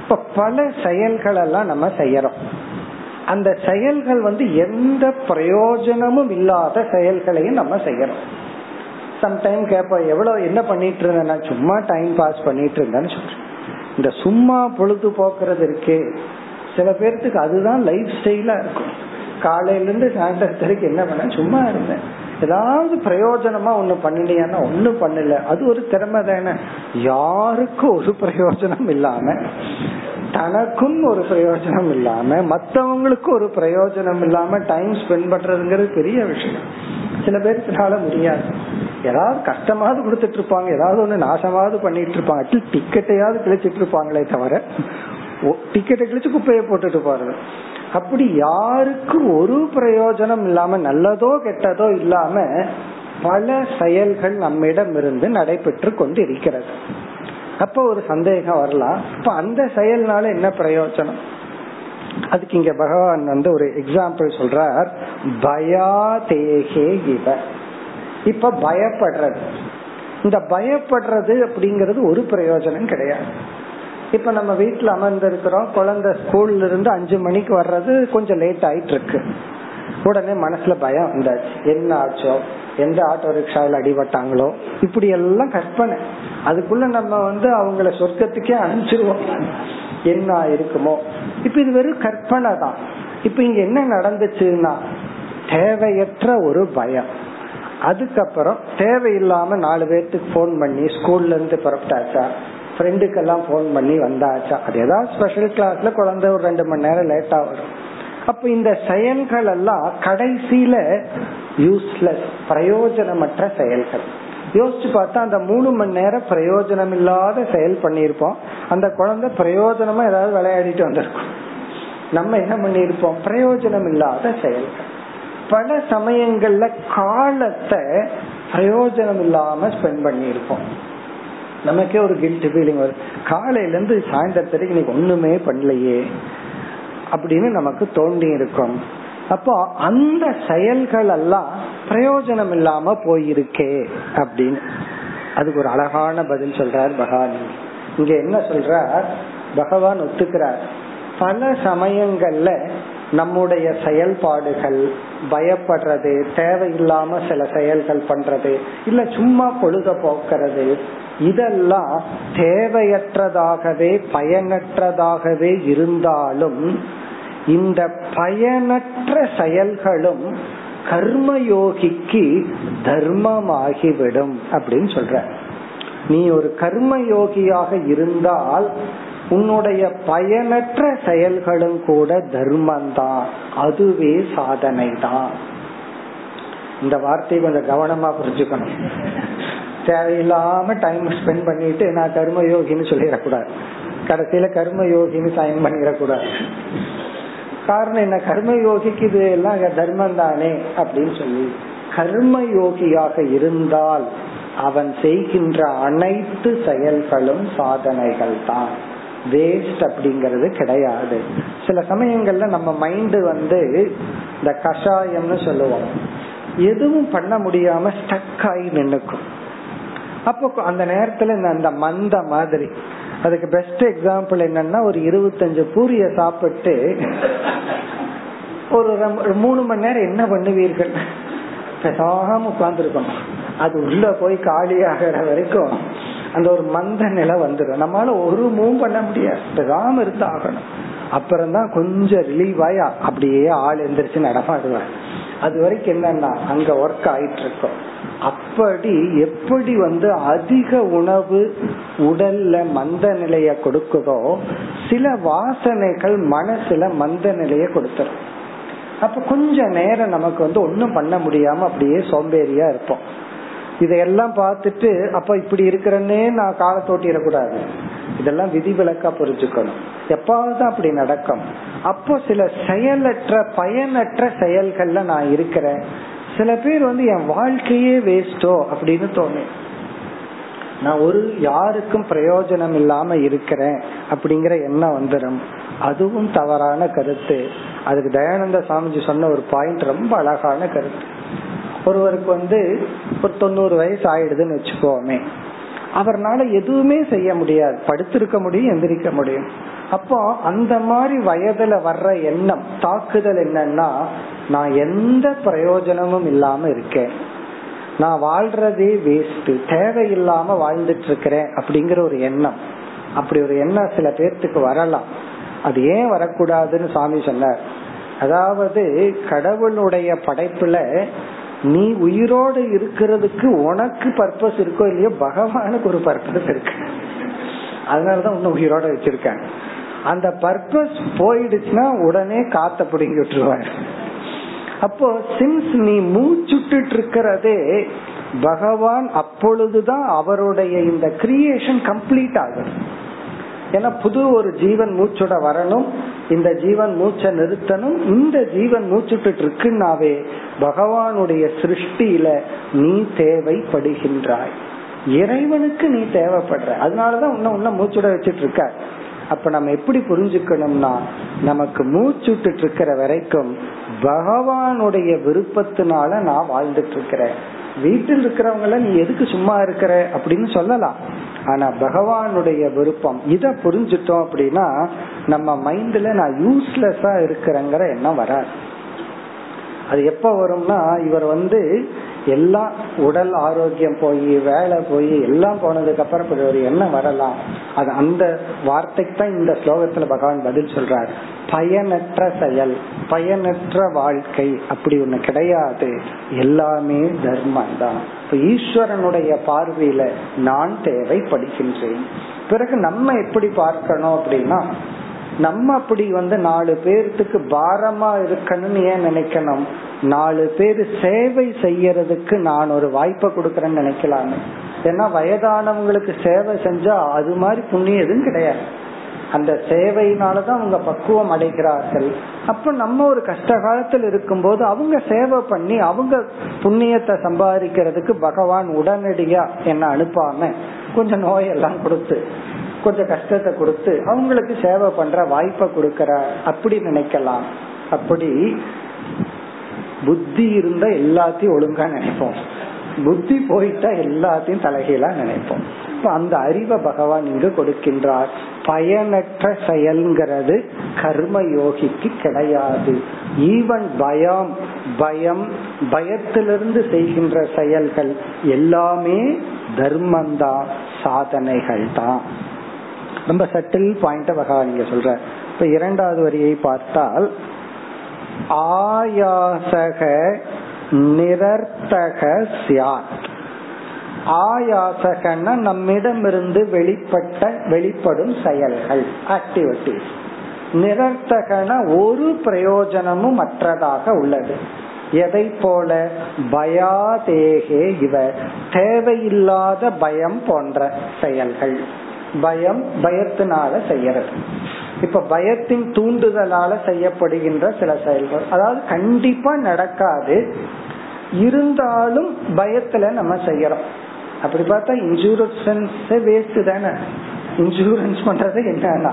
இப்ப பல செயல்கள் எல்லாம் நம்ம செய்யறோம். அந்த செயல்கள் எந்த பிரயோஜனமும் இல்லாத செயல்களையும் நம்ம செய்யறோம். சம்டைம் கேப்ப, எவ்வளவு என்ன பண்ணிட்டு இருந்தேன்னா சும்மா டைம் பாஸ் பண்ணிட்டு இருந்தேன்னு சொல்றேன். இந்த சும்மா பொழுது போக்குறது இருக்கே, சில பேர்த்துக்கு அதுதான் லைஃப் ஸ்டைலா இருக்கும். காலையில இருந்து சாயந்தரத்துக்கு என்ன பண்ண, சும்மா இருந்தேன். ஏதாவது பிரயோஜனமா ஒண்ணு பண்ணினா, ஒண்ணு பண்ணல. அது ஒரு திறமை தானே. யாருக்கும் ஒரு பிரயோஜனம் இல்லாம, தனக்கும் ஒரு பிரயோஜனம் இல்லாம, மற்றவங்களுக்கும் ஒரு பிரயோஜனம் இல்லாம டைம் ஸ்பெண்ட் பண்றதுங்கிறது பெரிய விஷயம். சில பேருக்குனால முடியாது. ஏதாவது கஷ்டமாவது கொடுத்துட்டு இருப்பாங்க, ஏதாவது ஒண்ணு நாசமாவது பண்ணிட்டு இருப்பாங்க, அட்லீஸ்ட் டிக்கெட்டையாவது கிழிச்சிட்டு இருப்பாங்களே தவிர, டிக்கெட்டை கிழிச்சு குப்பையை போட்டுட்டு பாருங்க. அப்படி யாருக்கும் ஒரு பிரயோஜனம் இல்லாம, நல்லதோ கெட்டதோ இல்லாம பல செயல்கள் நம்மிடம் இருந்து நடைபெற்று கொண்டு இருக்கிறது. அப்ப ஒரு சந்தேகம் வரலாம், இப்ப அந்த செயல்னால என்ன பிரயோஜனம்? அதுக்கு இங்க பகவான் ஒரு எக்ஸாம்பிள் சொல்றார். பயாதேகே இவ. இப்ப பயப்படுறது, இந்த பயப்படுறது அப்படிங்கறது ஒரு பிரயோஜனம் கிடையாது. இப்ப நம்ம வீட்டுல அமர்ந்திருக்கிறோம், குழந்தை ஸ்கூல்ல இருந்து 5 மணிக்கு வர்றது கொஞ்சம் லேட் ஆயிட்டு இருக்கு. உடனே மனசுல பயம் இருந்தாச்சு, என்ன ஆச்சோ, எந்த ஆட்டோ ரிக்ஷாவில் அடிபட்டாங்களோ, இப்படி எல்லாம் கற்பனை. அதுக்குள்ள நம்ம அவங்கள சொர்க்கத்துக்கே அனுப்பிச்சிருவோம், என்ன இருக்குமோ. இப்ப இது வெறும் கற்பனை தான். இப்ப இங்க என்ன நடந்துச்சுன்னா தேவையற்ற ஒரு பயம். அதுக்கப்புறம் தேவையில்லாம 4 பேர்த்துக்கு போன் பண்ணி, ஸ்கூல்ல இருந்து புறப்பட்டாச்சா, ஃப்ரெண்டுக்கெல்லாம் போன் பண்ணி வந்தாச்சா, அது ஏதாவது ஸ்பெஷல் கிளாஸ்ல குழந்தை ஒரு 2 மணி நேரம் லேட்டா வரும். அப்ப இந்த செயல்கள் எல்லாம் கடைசியில யூஸ்லெஸ், பிரயோஜனமற்ற செயல்கள். யோசிச்சு பார்த்தா அந்த 3 மணி நேரம் பிரயோஜனம் இல்லாத செயல் பண்ணிருப்போம், அந்த குழந்தை பிரயோஜனமா ஏதாவது விளையாடிட்டு வந்திருக்கும். நம்ம என்ன பண்ணிருப்போம், பிரயோஜனம் இல்லாத செயல்கள். பல சமயங்கள்ல காலத்தை பிரயோஜனம் இல்லாம ஸ்பெண்ட் பண்ணிருப்போம். நமக்கே ஒரு கில்ட் ஃபீலிங் வரும், காலையில இருந்து சாயந்தரத்துக்கு இன்னைக்கு ஒண்ணுமே பண்ணலையே அப்படின்னு நமக்கு தோண்டி இருக்கும். அப்போ அந்த செயல்கள் எல்லாம் பிரயோஜனம் இல்லாம போயிருக்கே அப்படின்னு. அதுக்கு ஒரு அழகான பதில் சொல்றார் பகவான். இங்க என்ன சொல்றார் பகவான், ஒத்துக்கிறார். பல சமயங்கள்ல நம்முடைய செயல்பாடுகள், பயப்படுறது, தேவையில்லாம சில செயல்கள் பண்றது, இல்ல சும்மா பொழுத போக்குறது, இதெல்லாம் தேவையற்றதாகவே பயனற்றதாகவே இருந்தாலும் இந்த பயனற்ற செயல்களும் கர்மயோகிக்கு தர்மமாகிவிடும் அப்படின்னு சொல்ற. நீ ஒரு கர்மயோகியாக இருந்தால் உன்னுடைய பயனற்ற செயல்களும் கூட தர்மம்தான், அதுவே சாதனை தான். இந்த வார்த்தையை கொஞ்சம் கவனமா புரிஞ்சுக்கணும். தேவையில்லாம டைம் ஸ்பெண்ட் பண்ணிட்டு நான் கர்மயோகின்னு சொல்லிடக்கூடாது, கடைசியில கர்மயோகின்னு சைன் பண்ணிடக்கூடாது. காரணம் என்ன, கர்மயோகிக்கு இது எல்லாம் தர்மம் தானே அப்படின்னு சொல்லி. கர்மயோகியாக இருந்தால் அவன் செய்கின்ற அனைத்து செயல்களும் சாதனைகள் தான், வேஸ்ட் அப்படிங்கறது கிடையாது. சில சமயங்கள்ல நம்ம மைண்ட் இந்த கஷாயம்னு சொல்லுவோம், எதுவும் பண்ண முடியாம ஸ்டக் ஆகி நின்னுக்கும். அப்போ அந்த நேரத்துல அந்த மந்த மாதிரி, அதுக்கு பெஸ்ட் எக்ஸாம்பிள் என்னன்னா, ஒரு 25 பூரிய சாப்பிட்டு ஒரு 3 மணி நேரம் என்ன பண்ணுவீர்கள், பேசாம உட்கார்ந்துருக்கணும். அது உள்ள போய் காலியாகிற வரைக்கும் அந்த ஒரு மந்த நிலை வந்துடும், நம்மளால ஒரு மூவ் பண்ண முடியாது, பேசாம இருந்து ஆகணும். அப்புறம்தான் கொஞ்சம் ரிலீவ் ஆயா அப்படியே ஆள் எந்திரிச்சு நடமாடுவார். அது வரைக்கும் என்னன்னா அங்க ஒர்க் ஆயிட்டு இருக்கும். அப்படி எப்படி அதிக உணவு உடல்ல மந்த நிலைய கொடுக்குதோ, சில வாசனைகள் மனசுல மந்த நிலைய கொடுத்துரும். அப்ப கொஞ்ச நேரம் நமக்கு ஒன்னும் பண்ண முடியாம அப்படியே சோம்பேறியா இருப்போம். இதையெல்லாம் பார்த்துட்டு அப்ப இப்படி இருக்கிறேன்னே நான் காலை தோட்டிடக்கூடாது, இதெல்லாம் விதிவிலக்கா புரிஞ்சுக்கணும். எப்பாவது அப்படி நடக்கும். அப்போ சில செயலற்ற பயனற்ற செயல்கள்ல நான் இருக்கிறேன். சில பேர் என் வாழ்க்கையே வேஸ்டோ அப்படின்னு தோணு, நான் ஒரு யாருக்கும் பிரயோஜனம் இல்லாம இருக்கிறேன் அப்படிங்கிற எண்ணம் வந்துடும். அதுவும் தவறான கருத்து. அதுக்கு தயானந்த சாமிஜி சொன்ன ஒரு பாயிண்ட் ரொம்ப அழகான கருத்து. ஒருவருக்கு ஒரு 90 வயசு ஆயிடுதுன்னு வச்சுக்கோமே, அவர்னால எதுவுமே செய்ய முடியாது, படுத்திருக்க முடியும், எந்திரிக்க முடியும். அப்போ அந்த மாதிரி வயதுல வர்ற எண்ணம், தாக்குதல் என்னன்னா, நான் எந்த பிரயோஜனமும் இல்லாம இருக்கேன், நான் வாழ்றதே வேஸ்ட், தேவையில்லாம வாழ்ந்துட்டு இருக்கிறேன் அப்படிங்கிற ஒரு எண்ணம். அப்படி ஒரு எண்ணம் சில பேர்த்துக்கு வரலாம். அது ஏன் வரக்கூடாதுன்னு சாமி சொன்னார். அதாவது கடவுளுடைய படைப்புல நீ உயிரோடு இருக்கிறதுக்கு உனக்கு பர்பஸ் இருக்கோ இல்லையோ, பகவானுக்கு ஒரு பர்பஸ் இருக்கு. அதனாலதான் உன்னை உயிரோட வச்சிருக்காங்க. அந்த பர்பஸ் போயிடுச்சுன்னா உடனே காத்த பிடிங்கி விட்டுருவாங்க. அப்போ சின்ஸ் நீ மூச்சுட்டு இருக்கிறதே பகவான், அப்பொழுதுதான் அவருடைய இந்த கிரியேஷன் கம்ப்ளீட் ஆகுது. ஏன்னா புது ஒரு ஜீவன் மூச்சோட வரணும், இந்த ஜீவன் மூச்சை நிறுத்தணும், இந்த ஜீவன் மூச்சுட்டு இருக்குன்னாவே பகவானுடைய சிருஷ்டியில நீ தேவைப்படுகின்றாய், இறைவனுக்கு நீ தேவைப்படுற. அதனாலதான் உன்ன உன்ன மூச்சுட வச்சிட்டு இருக்க. அப்ப நம்ம எப்படி புரிஞ்சுக்கணும்னா, நமக்கு மூச்சுட்டு இருக்கிற வரைக்கும் பகவானுடைய விருப்பத்தினால நான் வாழ்ந்துட்டு இருக்கிறேன். வீட்டில் இருக்கிறவங்கள நீ எதுக்கு சும்மா இருக்கிற அப்படின்னு சொல்லலாம், ஆனா பகவானுடைய விருப்பம். இத புரிஞ்சுட்டோம் அப்படின்னா நம்ம மைண்ட்ல நான் யூஸ்லெஸ்ஸா இருக்கிறேங்கிற எண்ணம் வராது. அது எப்ப வரும்னா, இவர் எல்லாம் உடல் ஆரோக்கியம் போய் வேலை போய் எல்லாம் போனதுக்கு அப்புறம் ஒரு எண்ணம் வரலாம். அது அந்த வார்த்தைக்கு தான் இந்த ஸ்லோகத்துல பகவான் பதில் சொல்றார். பயனற்ற செயல், பயனற்ற வாழ்க்கை அப்படி ஒண்ணு கிடையாது, எல்லாமே தர்மம் தான். ஈஸ்வரனுடைய பார்வையில நான் தேவைப்படுகின்றேன். பிறகு நம்ம எப்படி பார்க்கணும் அப்படின்னா, நம்ம அப்படி 4 பேர்த்துக்கு பாரமா இருக்கணும்னு ஏன் நினைக்கணும், 4 பேர் சேவை செய்யறதுக்கு நான் ஒரு வாய்ப்பை கொடுக்கறேன்னு நினைக்கலாமே. ஏன்னா வயதானவங்களுக்கு சேவை செஞ்சா அது மாதிரி புண்ணியம் எதுவும் கிடையாது. அந்த சேவையினாலதான் அவங்க பக்குவம் அடைகிறார்கள். அப்ப நம்ம ஒரு கஷ்ட காலத்தில் இருக்கும் போது அவங்க சேவை பண்ணி அவங்க புண்ணியத்தை சம்பாதிக்கிறதுக்கு பகவான் உடனடியா என்ன அனுப்பாம கொஞ்சம் நோயெல்லாம் கொடுத்து கொஞ்சம் கஷ்டத்தை கொடுத்து அவங்களுக்கு சேவை பண்ற வாய்ப்பை கொடுக்கற அப்படி நினைக்கலாம். அப்படி புத்தி இருந்தா எல்லாத்தையும் ஒழுங்கா நினைப்போம், புத்தி போயிட்டா எல்லாத்தையும் தலைகீழா நினைப்போம். அந்த அறிவை பகவான் இங்கு கொடுக்கின்றார். பயனற்ற செயல்கிறது கர்மயோகிக்கு கிடையாது. ஈவன் பயத்திலிருந்து செய்கின்ற செயல்கள் எல்லாமே தர்மந்தா, சாதனைகள் தான். ரொம்ப சட்டில் பாயிண்ட் பகவான் இங்க சொல்ற. இப்ப 2வது வரியை பார்த்தால், ஆயாசக நிரர்த்தக ஸ்யாத். ஆயாசகன்னா நம்மிடமிருந்து வெளிப்படும் செயல்கள், ஆக்டிவிட்டிஸ். நிரர்த்தகனா ஒரு பிரயோஜனமும் மற்றதாக உள்ளது. எதை போல, பயாதேகே இவ தேவையில்லாத பயம் போன்ற செயல்கள். பயம், பயத்தினால செய்யறது. இப்ப பயத்தின் தூண்டுதலால செய்யப்படுகின்ற சில செயல்கள், அதாவது கண்டிப்பா நடக்காது, இருந்தாலும் பயத்துல நம்ம செய்யறோம். அப்படி பார்த்தா இன்சூரன்ஸே வேஸ்ட் தானே. இன்சூரன்ஸ் பண்றது என்னன்னா,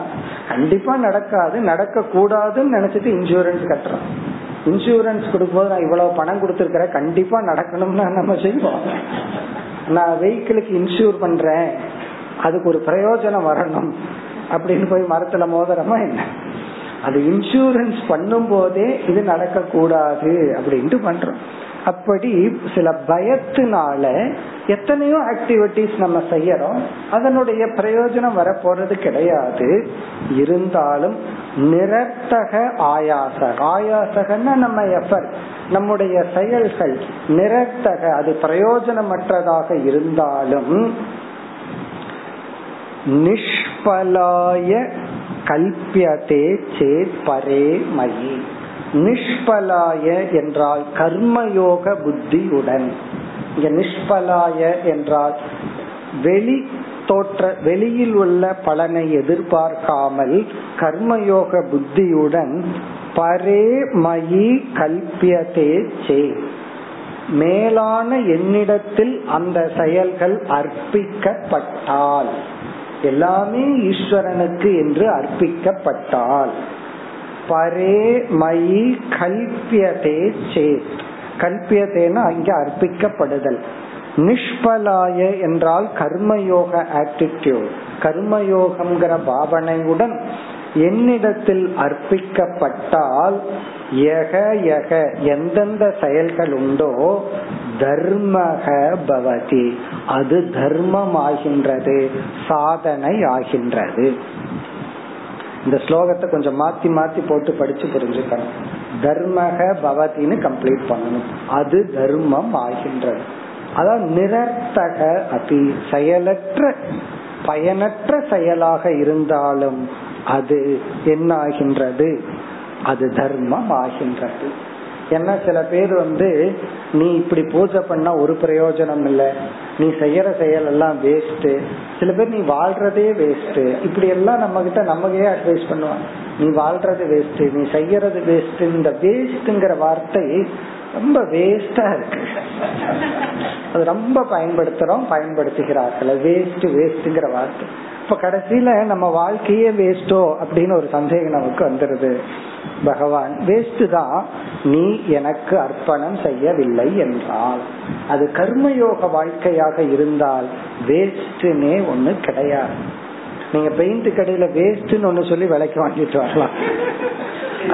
கண்டிப்பா நடக்காது, நடக்க கூடாதுன்னு நினைச்சிட்டு இன்சூரன்ஸ் கட்டுறோம். இன்சூரன்ஸ் கொடுக்கும்போது நான் இவ்வளவு பணம் கொடுத்துருக்கிறேன், கண்டிப்பா நடக்கணும்னா நம்ம செய்வோம். நான் வெஹிக்கிளுக்கு இன்சூர் பண்றேன், அதுக்கு ஒரு பிரயோஜனம் வரணும் அப்படின்னு போய் மரத்துல மோதிரமா என்ன, அது இன்சூரன்ஸ் பண்ணும் போதே இது நடக்க கூடாது அப்படின்ட்டு பண்றோம். அப்படி சில பயத்தினால எத்தனையோ ஆக்டிவிட்டிஸ் நம்ம செய்யறோம், அதனுடைய பிரயோஜனம் வர போறது கிடையாது, இருந்தாலும் நிரர்த்தக ஆயாச. ஆயாசகன்னா நம்ம எஃபர்ட், நம்முடைய செயல்கள் நிரர்த்தக, அது பிரயோஜனமற்றதாக இருந்தாலும் நிஷ்பலாய கல்பியதே சேத் பரேமயி. நிஷ்பலாய என்றால் கர்மயோக புத்தியுடன். இங்க நிஷ்பலாய என்றால் வெளியில் உள்ள பலனை எதிர்பார்க்காமல் கர்மயோக புத்தியுடன் பரேமயி கல்பியதே சேத், மேலான என்னிடத்தில் அந்த செயல்கள் அர்ப்பிக்கப்பட்டால், எல்லாமே ஈஸ்வரனுக்கு என்று அர்ப்பிக்கப்பட்டால், பரே மயி கல்பியதே சேத். கல்பியதேனா அங்கே அர்ப்பிக்கப்படுதல். நிஷ்பலாய என்றால் கர்மயோக ஆட்டிடியூட், கர்மயோகம்ங்கிற பாவனையுடன் என்னிடத்தில் அர்ப்பிக்கப்பட்டால், எந்தெந்த செயல்கள் உண்டோ தர்மக பவதி, அது தர்மம் ஆகின்றது, சாதனை ஆகின்றது. இந்த ஸ்லோகத்தை கொஞ்சம் மாத்தி மாத்தி போட்டு படிச்சு புரிஞ்சுக்கணும். தர்மக பவதின்னு கம்ப்ளீட் பண்ணணும், அது தர்மம் ஆகின்றது. அதாவது நிரர்த்தக அபி, செயலற்ற பயனற்ற செயலாக இருந்தாலும் அது என்ன ஆகின்றது, அது தர்மம் ஆகின்றது. ஏன்னா சில பேர் நீ இப்படி பூஜை பண்ணா ஒரு பிரயோஜனம் இல்ல, நீ செய்யற செயல் எல்லாம் வேஸ்ட், சில பேர் நீ வாழ்றதே வேஸ்ட், இப்படி எல்லாம் நம்ம கிட்ட நமக்கே அட்வைஸ் பண்ணுவாங்க. நீ வாழ்றது வேஸ்ட், நீ செய்யறது வேஸ்ட். இந்த வேஸ்ட்ங்கிற வார்த்தை ரொம்ப வேஸ்டா இருக்கு, அது ரொம்ப பயன்படுத்துகிறார்கள். வேஸ்ட் வேஸ்ட்ங்கிற வார்த்தை இப்ப கடைசியில நம்ம வாழ்க்கையே வேஸ்டோ அப்படின்னு ஒரு சந்தேகம் நமக்கு வந்துருது. பகவான் வேஸ்ட் தான், நீ எனக்கு அர்ப்பணம் செய்யவில்லை என்றால், அது கர்மயோக வாழ்க்கையாக இருந்தால் வேஸ்ட்னே ஒண்ணு கிடையாது. நீங்க பெயிண்ட் கடையில வேஸ்ட்ன்னு ஒண்ணு சொல்லி விலைக்கு வாங்கிட்டு வரலாம்,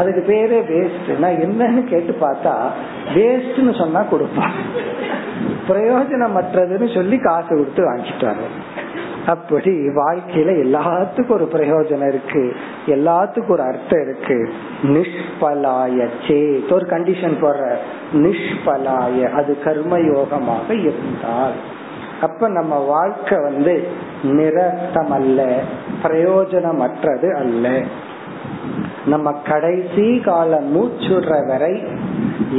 அதுக்கு பேரே வேஸ்ட்னா என்னன்னு கேட்டு பார்த்தா வேஸ்ட்னு சொன்னா கொடுப்பாங்க, பிரயோஜனமற்றதுன்னு சொல்லி காசு கொடுத்து வாங்கிட்டாங்க. அப்படி வாழ்க்கையில எல்லாத்துக்கும் ஒரு பிரயோஜனம் இருக்கு, எல்லாத்துக்கும் ஒரு அர்த்தம் இருக்கு. நிஷ்பலாயச்சே ஒரு கண்டிஷன் போடுற நிஷ்பலாய, அது கர்மயோகமாக இருந்தால். அப்ப நம்ம வாழ்க்கை நிரர்த்தம் அல்ல, பிரயோஜனமற்றது அல்ல. நம்ம கடைசி கால மூச்சுற வரை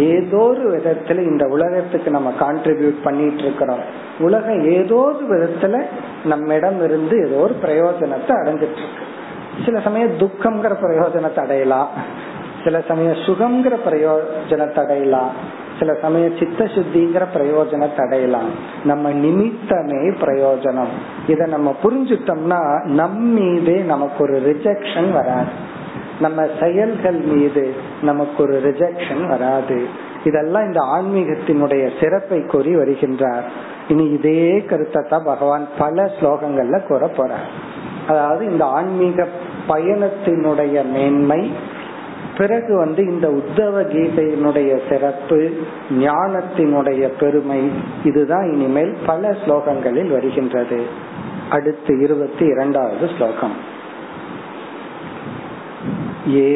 ஏதோ ஒரு விதத்துல இந்த உலகத்துக்கு நம்ம கான்ட்ரிபியூட் பண்ணிட்டு இருக்கிறோம். உலகம் ஏதோ ஒரு விதத்துல நம்மிடம் இருந்து ஏதோ ஒரு பிரயோஜனத்தை அடைஞ்சிட்டு இருக்கு. சில சமயம் துக்கம்ங்கிற பிரயோஜனத்தை அடையலாம், சில சமயம் சுகம்ங்கிற பிரயோஜனத்தை அடையலாம், சில சமயம் சித்த சுத்திங்கிற பிரயோஜனத்தை அடையலாம். நம்ம நிமித்தமே பிரயோஜனம். இத நம்ம புரிஞ்சுட்டோம்னா நம்மீதே நமக்கு ஒரு ரிஜெக்ஷன் வராது, நம்ம செயல்கள் மீது நமக்கு ஒரு ரிஜெக்ஷன் வராது. இதெல்லாம் இந்த ஆன்மீகத்தினுடைய சிறப்பை கூறி வருகின்றார். இனி இதே கருத்தை தான் பகவான் பல ஸ்லோகங்கள்ல கூற போறார். அதாவது இந்த ஆன்மீக பயணத்தினுடைய மேன்மை, பிறகு இந்த உத்தவ கீதையினுடைய சிறப்பு, ஞானத்தினுடைய பெருமை, இதுதான் இனிமேல் பல ஸ்லோகங்களில் வருகின்றது. அடுத்து 22வது ஸ்லோகம்.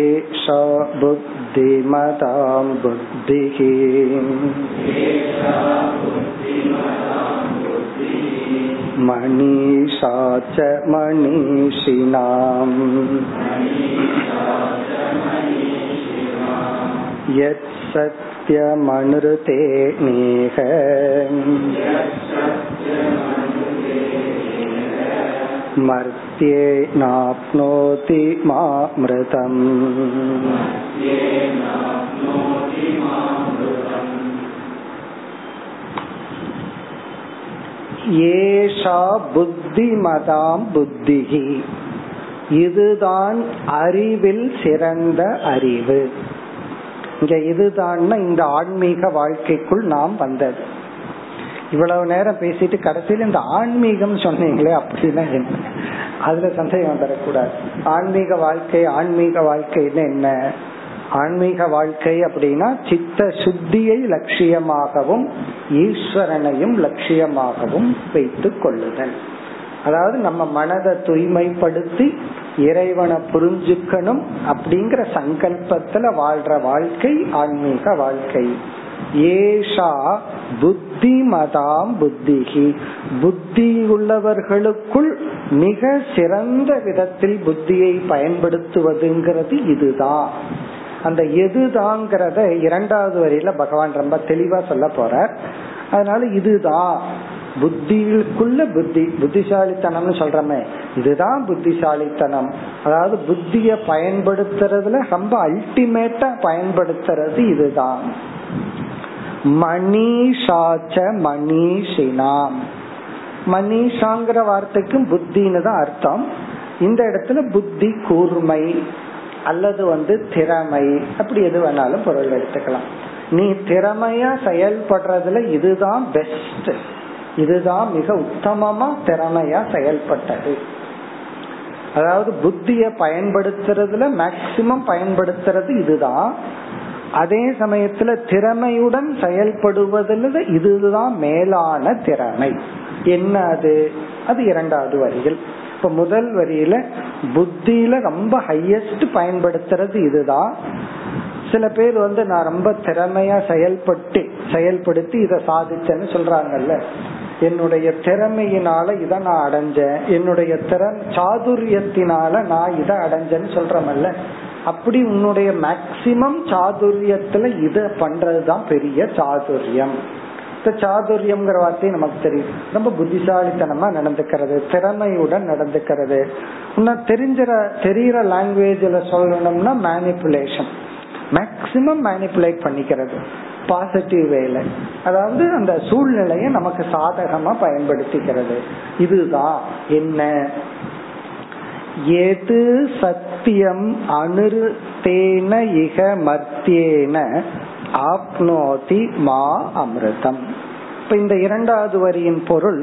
ஏஷா புத்திமதாம் புத்திஹி மணிஷா ச மணிஷிணாம் யத் சத்யமனுருதே நேஹ மர்த்யே நாப்னோதி மாம்ருதம். ஏஷா புத்திமதாம் புத்திஹி, இதுதான் அறிவில் சிறந்த அறிவு. இங்க இதுதான் இந்த ஆன்மீக வாழ்க்கைக்குள் நாம் வந்தது. இவ்வளவு நேரம் பேசிட்டு கடைசியில் இந்த ஆன்மீகம் சொன்னீங்களே அப்படின்னா என்ன, அதுல சந்தேகம் தரக்கூடாது. ஆன்மீக வாழ்க்கை, ஆன்மீக வாழ்க்கைன்னா என்ன? ஆன்மீக வாழ்க்கை அப்படின்னா சித்த சுத்தியை லட்சியமாகவும் ஈஸ்வரனையும் லட்சியமாகவும் வைத்து கொள்ளுதல். அதாவது நம்ம மனதை தூய்மைப்படுத்தி இறைவனை புரிஞ்சுக்கணும் அப்படிங்கிற சங்கல்பத்துல வாழ்ற வாழ்க்கை ஆன்மீக வாழ்க்கை. ஏஷா புத்திமதாம் புத்திஹி, புத்தியுள்ளவர்களுக்குள் மிக சிறந்த விதத்தில் புத்தியை பயன்படுத்துவதுங்கிறது இதுதான். அந்த எதுதாங்கிறத 2வது வரியில பகவான் ரொம்ப தெளிவா சொல்ல போறார். அதனால இதுதான் புத்திக்குள்ள புத்திசாலித்தனம்னு சொல்றமே, இதுதான் புத்திசாலித்தனம். அதாவது புத்திய பயன்படுத்துறதுல ரொம்ப அல்டிமேட்டா பயன்படுத்துறது இதுதான். மணிஷாச்ச மணிஷினாம், மணிஷாங்கிற வார்த்தைக்கும் புத்தின்னு தான் அர்த்தம். இந்த இடத்துல புத்தி கூர்மை அல்லது திறமை, அப்படி எது வேணாலும் பொருள் எடுத்துக்கலாம். நீ திறமையா செயல்படுறதுல இதுதான் பெஸ்ட், இதுதான் மிக உத்தமமா திறமையா செயல்பட்டது. அதாவது புத்திய பயன்படுத்துறதுல மேக்சிமம் பயன்படுத்துறது இதுதான். அதே சமயத்துல திறமையுடன் செயல்படுவதில் இதுதான் மேலான திறமை. என்ன அது? அது 2வது வரியில். இப்ப முதல் வரியில புத்தியில ரொம்ப ஹையஸ்ட் பயன்படுத்துறது இதுதான். சில பேர் நான் ரொம்ப திறமையா செயல்படுத்தி இத சாதிச்சேன்னு சொல்றாங்கல்ல, என்னுடைய திறமையினால இத நான் அடைஞ்சேன், என்னுடைய சாதுரியத்தினால நான் இத அடைஞ்சேன்னு சொல்றமல்ல. அப்படி உன்னுடைய மேக்சிமம் சாதுரியத்துல இத பண்றதுதான் பெரிய சாதுரியம். இந்த சாதுரியம்ங்கிற வார்த்தையை நமக்கு தெரியும். ரொம்ப புத்திசாலித்தனமா நடந்துக்கிறது, திறமையுடன் நடந்துக்கிறது. இன்னும் தெரிகிற லாங்குவேஜ்ல சொல்லணும்னா மேனிபுலேஷன், மேக்சிமம் மேனிபுலேட் பண்ணிக்கிறது பாசிட்டிவ் வேல. அதாவது அந்த சூழ்நிலையை நமக்கு சாதகமா பயன்படுத்திக்கிறது. இதுதான் என்ன? ஏது சத்தியம் அனுருதேன இக மர்த்யேன ஆப்னோதி மா அமிர்தம். இப்ப இந்த 2வது வரியின் பொருள்,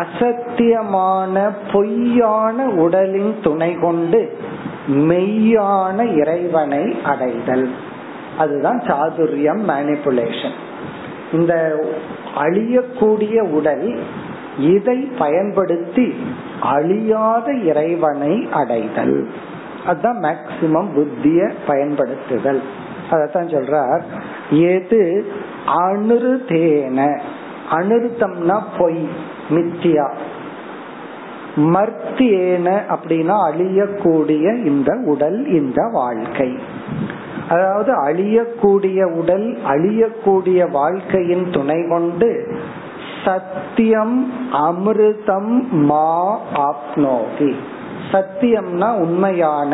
அசத்தியமான பொய்யான உடலின் துணை கொண்டு மெய்யான இறைவனை அடைதல். அதுதான் சாதுரியம், மேனிபுலேஷன். இந்த அழியக்கூடிய உடல், இதை பயன்படுத்தி அழியாத இறைவனை அடைதல், அதுதான் மேக்சிமம் புத்திய பயன்படுத்துதல். அதத்தான் சொல்றார், ஏது அனுருதேன, அனுருத்தம்னா பொய், மித்தியா, மர்த்தியேன அப்படின்னா அழியக்கூடிய இந்த உடல், இந்த வாழ்க்கை. அதாவது அழியக்கூடிய உடல், அழியக்கூடிய வாழ்க்கையின் துணை கொண்டு சத்தியம் அமிர்தம் மா ஆப்னோகி. சத்தியம்னா உண்மையான,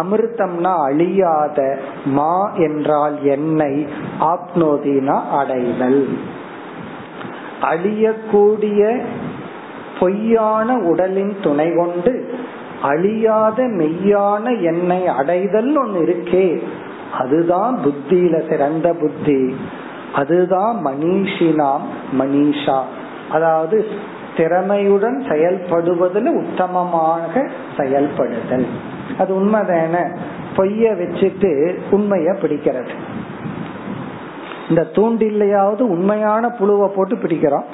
அமிர்தம்னா அழியாத, மா என்றால் என்னை, ஆப்னோதினா அடைதல். அழியக்கூடிய பொய்யான உடலின் துணை கொண்டு அழியாத மெய்யான என்னை அடைதல் ஒன்னு இருக்கே, அதுதான் புத்தியில சிறந்த புத்தி, அதுதான் மனிஷினாம் மனிஷா. அதாவது திறமையுடன் செயல்படுவதில் உத்தமமாக செயல்படுதல். அது உண்மைதான, பொய்ய வச்சுட்டு உண்மைய பிடிக்கிறது. இந்த தூண்டில்லையாவது உண்மையான புழுவை போட்டு பிடிக்கிறோம்.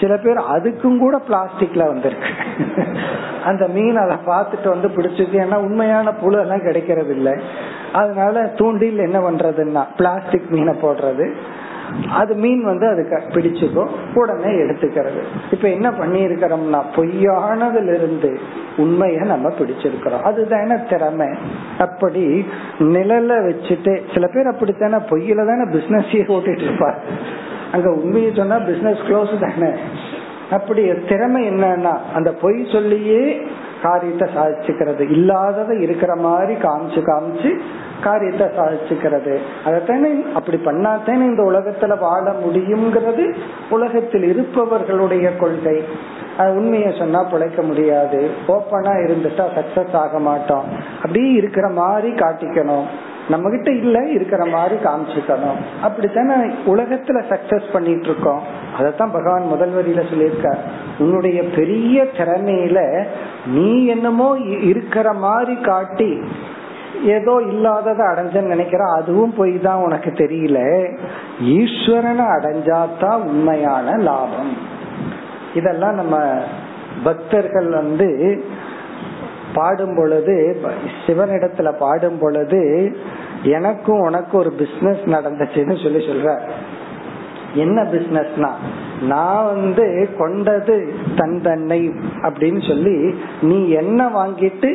சில பேர் அதுக்கும் கூட பிளாஸ்டிக்ல வந்திருக்கு, அந்த மீன் அதை பார்த்துட்டு வந்து பிடிச்சிருக்கு. ஏன்னா உண்மையான புழு எல்லாம் கிடைக்கிறது இல்லை, அதனால தூண்டில் என்ன பண்றதுன்னா பிளாஸ்டிக் மீனை போடுறது. அது மீன் வந்து அதுக்கு பிடிச்சுக்கோ, உடனே எடுத்துக்கிறது. இப்ப என்ன பண்ணி இருக்கிறோம்னா பொய்யானதுல இருந்து உண்மைய நம்ம பிடிச்சிருக்கிறோம். அதுதான திறமை. அப்படி நிழல வச்சுட்டு சில பேர் அப்படித்தானே பொய்யில தானே பிசினஸே ஓட்டிட்டு இருப்பாரு. அங்க உண்மையை சொன்னா பிசினஸ் க்ளோஸ் தானே. அப்படி திறமை என்னன்னா அந்த பொய் சொல்லியே காரியத்தை சாதிச்சுக்கிறது, இல்லாததை இருக்கிற மாதிரி காமிச்சு காமிச்சு காரியத்தை சாதிச்சுக்கிறது. அதத்தானே அப்படி பண்ணாதானே இந்த உலகத்துல வாழ முடியுங்கிறது உலகத்தில் இருப்பவர்களுடைய கொள்கை. உண்மையை சொன்னா பிழைக்க முடியாது, ஓப்பனா இருந்துட்டா சக்சஸ் ஆக மாட்டோம். அப்படியே இருக்கிற மாதிரி காட்டிக்கணும், நம்ம கிட்ட இல்ல இருக்கிற மாதிரி காமிச்சுக்கணும். அப்படித்தானே உலகத்துல சக்சஸ் பண்ணிட்டு இருக்கோம். அதத்தான் பகவான் முதல் வரியில சொல்லியிருக்கார், உன்னுடைய பெரிய திறமையில நீ என்னமோ இருக்கிற மாதிரி காட்டி ஏதோ இல்லாததை அடைஞ்சன்னு நினைக்கிற, அதுவும் போய் தான் உனக்கு தெரியல. ஈஸ்வரனை அடைஞ்சாதான் உண்மையான லாபம். இதெல்லாம் நம்ம பக்தர்கள் வந்து பாடும் பொழுது, சிவனிடத்துல பாடும் பொழுது, எனக்கும் உனக்கு ஒரு பிசினஸ் நடந்துச்சுன்னு சொல்லி சொல்ற. என்ன பிசினஸ்னா, நான் வந்து கொண்டது தன் தன்னை அப்படின்னு சொல்லி நீ என்ன வாங்கிட்டு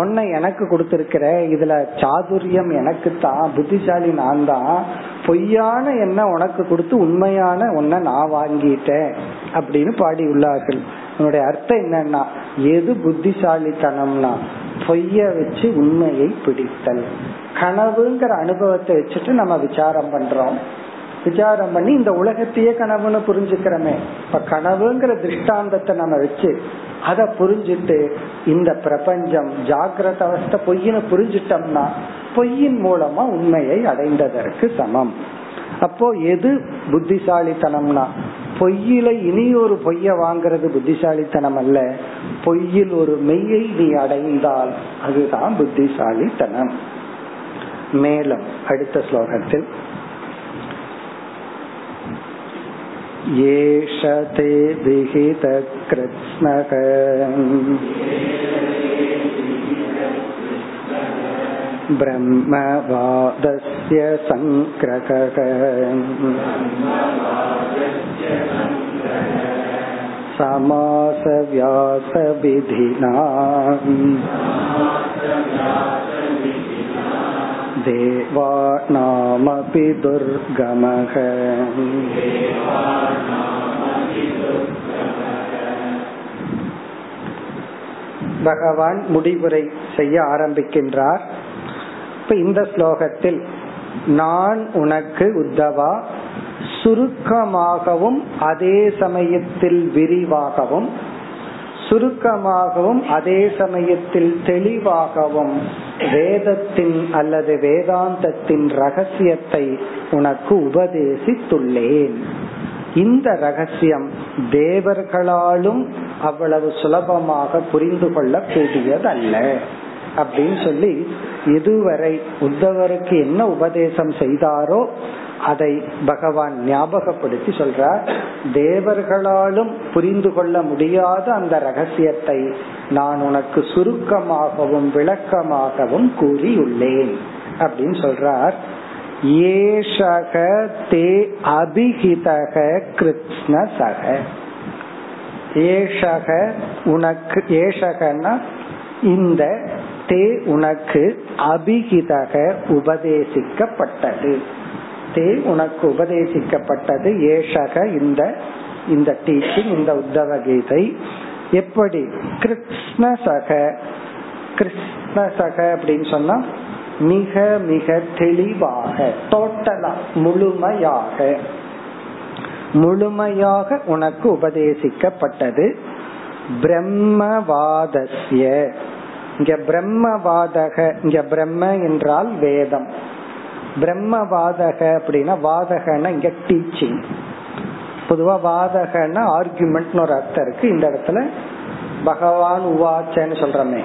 உன்னை எனக்கு கொடுத்திருக்கிற, இதுல சாதுரியம் எனக்கு தான், புத்திசாலி நான் தான், பொய்யான என்ன உனக்கு கொடுத்து உண்மையான ஒன்ன நான் வாங்கிட்டேன் அப்படின்னு பாடி உள்ளார்கள். என்னுடைய அர்த்தம் என்னன்னா, எது புத்திசாலித்தனம்னா பொய்ய வச்சு உண்மையை பிடித்தல். கனவுங்கிற அனுபவத்தை வச்சுட்டு நம்ம விசாரம் பண்றோம், விசாரம் பண்ணி இந்த உலகத்தையே கனவுன்னு புரிஞ்சுக்கிறோமே. இப்ப கனவுங்கிற திருஷ்டாந்தத்தை நம்ம வச்சு அதை புரிஞ்சுட்டு இந்த பிரபஞ்சம் ஜாகிரத அவஸ்தை பொய்ன்னு புரிஞ்சுட்டோம்னா பொய்யின் மூலமா உண்மையை அடைந்ததற்கு சமம். அப்போ எது புத்திசாலித்தனம்னா, பொய்யில இனி ஒரு பொய்ய வாங்கிறது புத்திசாலித்தனம் அல்ல, பொய்யில் ஒரு மெய்யை நீ அடைந்தால் அதுதான் புத்திசாலித்தனம். மேலும் அடுத்த ஸ்லோகத்தில் ஏஷதே விஹித கிருத்ஸ்னகம் பிரம்மவாதஸ்ய சங்க்ரகம் சமாசவ்யாசவிதினா தேவாநாமபி துர்கமகம். பகவான் முடிவுரை செய்ய ஆரம்பிக்கின்றார். இப்ப இந்த ஸ்லோகத்தில் நான் உனக்கு உத்தவா சுருக்கமாகவும் அதே சமயத்தில் விரிவாகவும், சுருக்கமாகவும் அதே சமயத்தில் தெளிவாகவும் வேதத்தின் அல்லது வேதாந்தத்தின் ரகசியத்தை உனக்கு உபதேசித்துள்ளேன். இந்த ரகசியம் தேவர்களாலும் அவ்வளவு சுலபமாக புரிந்து கொள்ளக்கூடியதல்ல. அப்படின்னு சொல்லி இதுவரை உத்தவருக்கு என்ன உபதேசம் செய்தாரோ அதை பகவான் ஞாபகப்படுத்தி சொல்றார். தேவர்களாலும் புரிந்து கொள்ள முடியாத அந்த ரகசியத்தை நான் உனக்கு சுருக்கமாகவும் விளக்கமாகவும் கூறியுள்ளேன் அப்படின்னு சொல்றார். ஏஷக தே அபிஹிதக கிருஷ்ணசக, ஏஷக உனக்கு, ஏஷகன்னா இந்த, தே உனக்கு, அபிஹிதக உபதேசிக்கப்பட்டது, தே உனக்கு உபதேசிக்கப்பட்டது, ஏஷக இந்த இந்த டீச்சிங், இந்த உத்தவ கீதை. எப்படி கிருஷ்ணசக, கிருஷ்ணசக அப்படின்னு சொன்னா மிக மிக தெளிவாக, டோட்டலா முழுமையாக, முழுமையாக உனக்கு உபதேசிக்கப்பட்டது. பிரம்மவாதஸ்ய, இங்க பிரம்மவாதக, இங்க பிரம்ம என்றால் வேதம், பிரம்மவாதக அப்படின்னா வாதகன இங்க டீச்சிங். பொதுவா வாதகன ஆர்குமெண்ட் ஒரு அர்த்தம் இருக்கு, இந்த இடத்துல பகவான் உவாச்சன்னு சொல்றமே,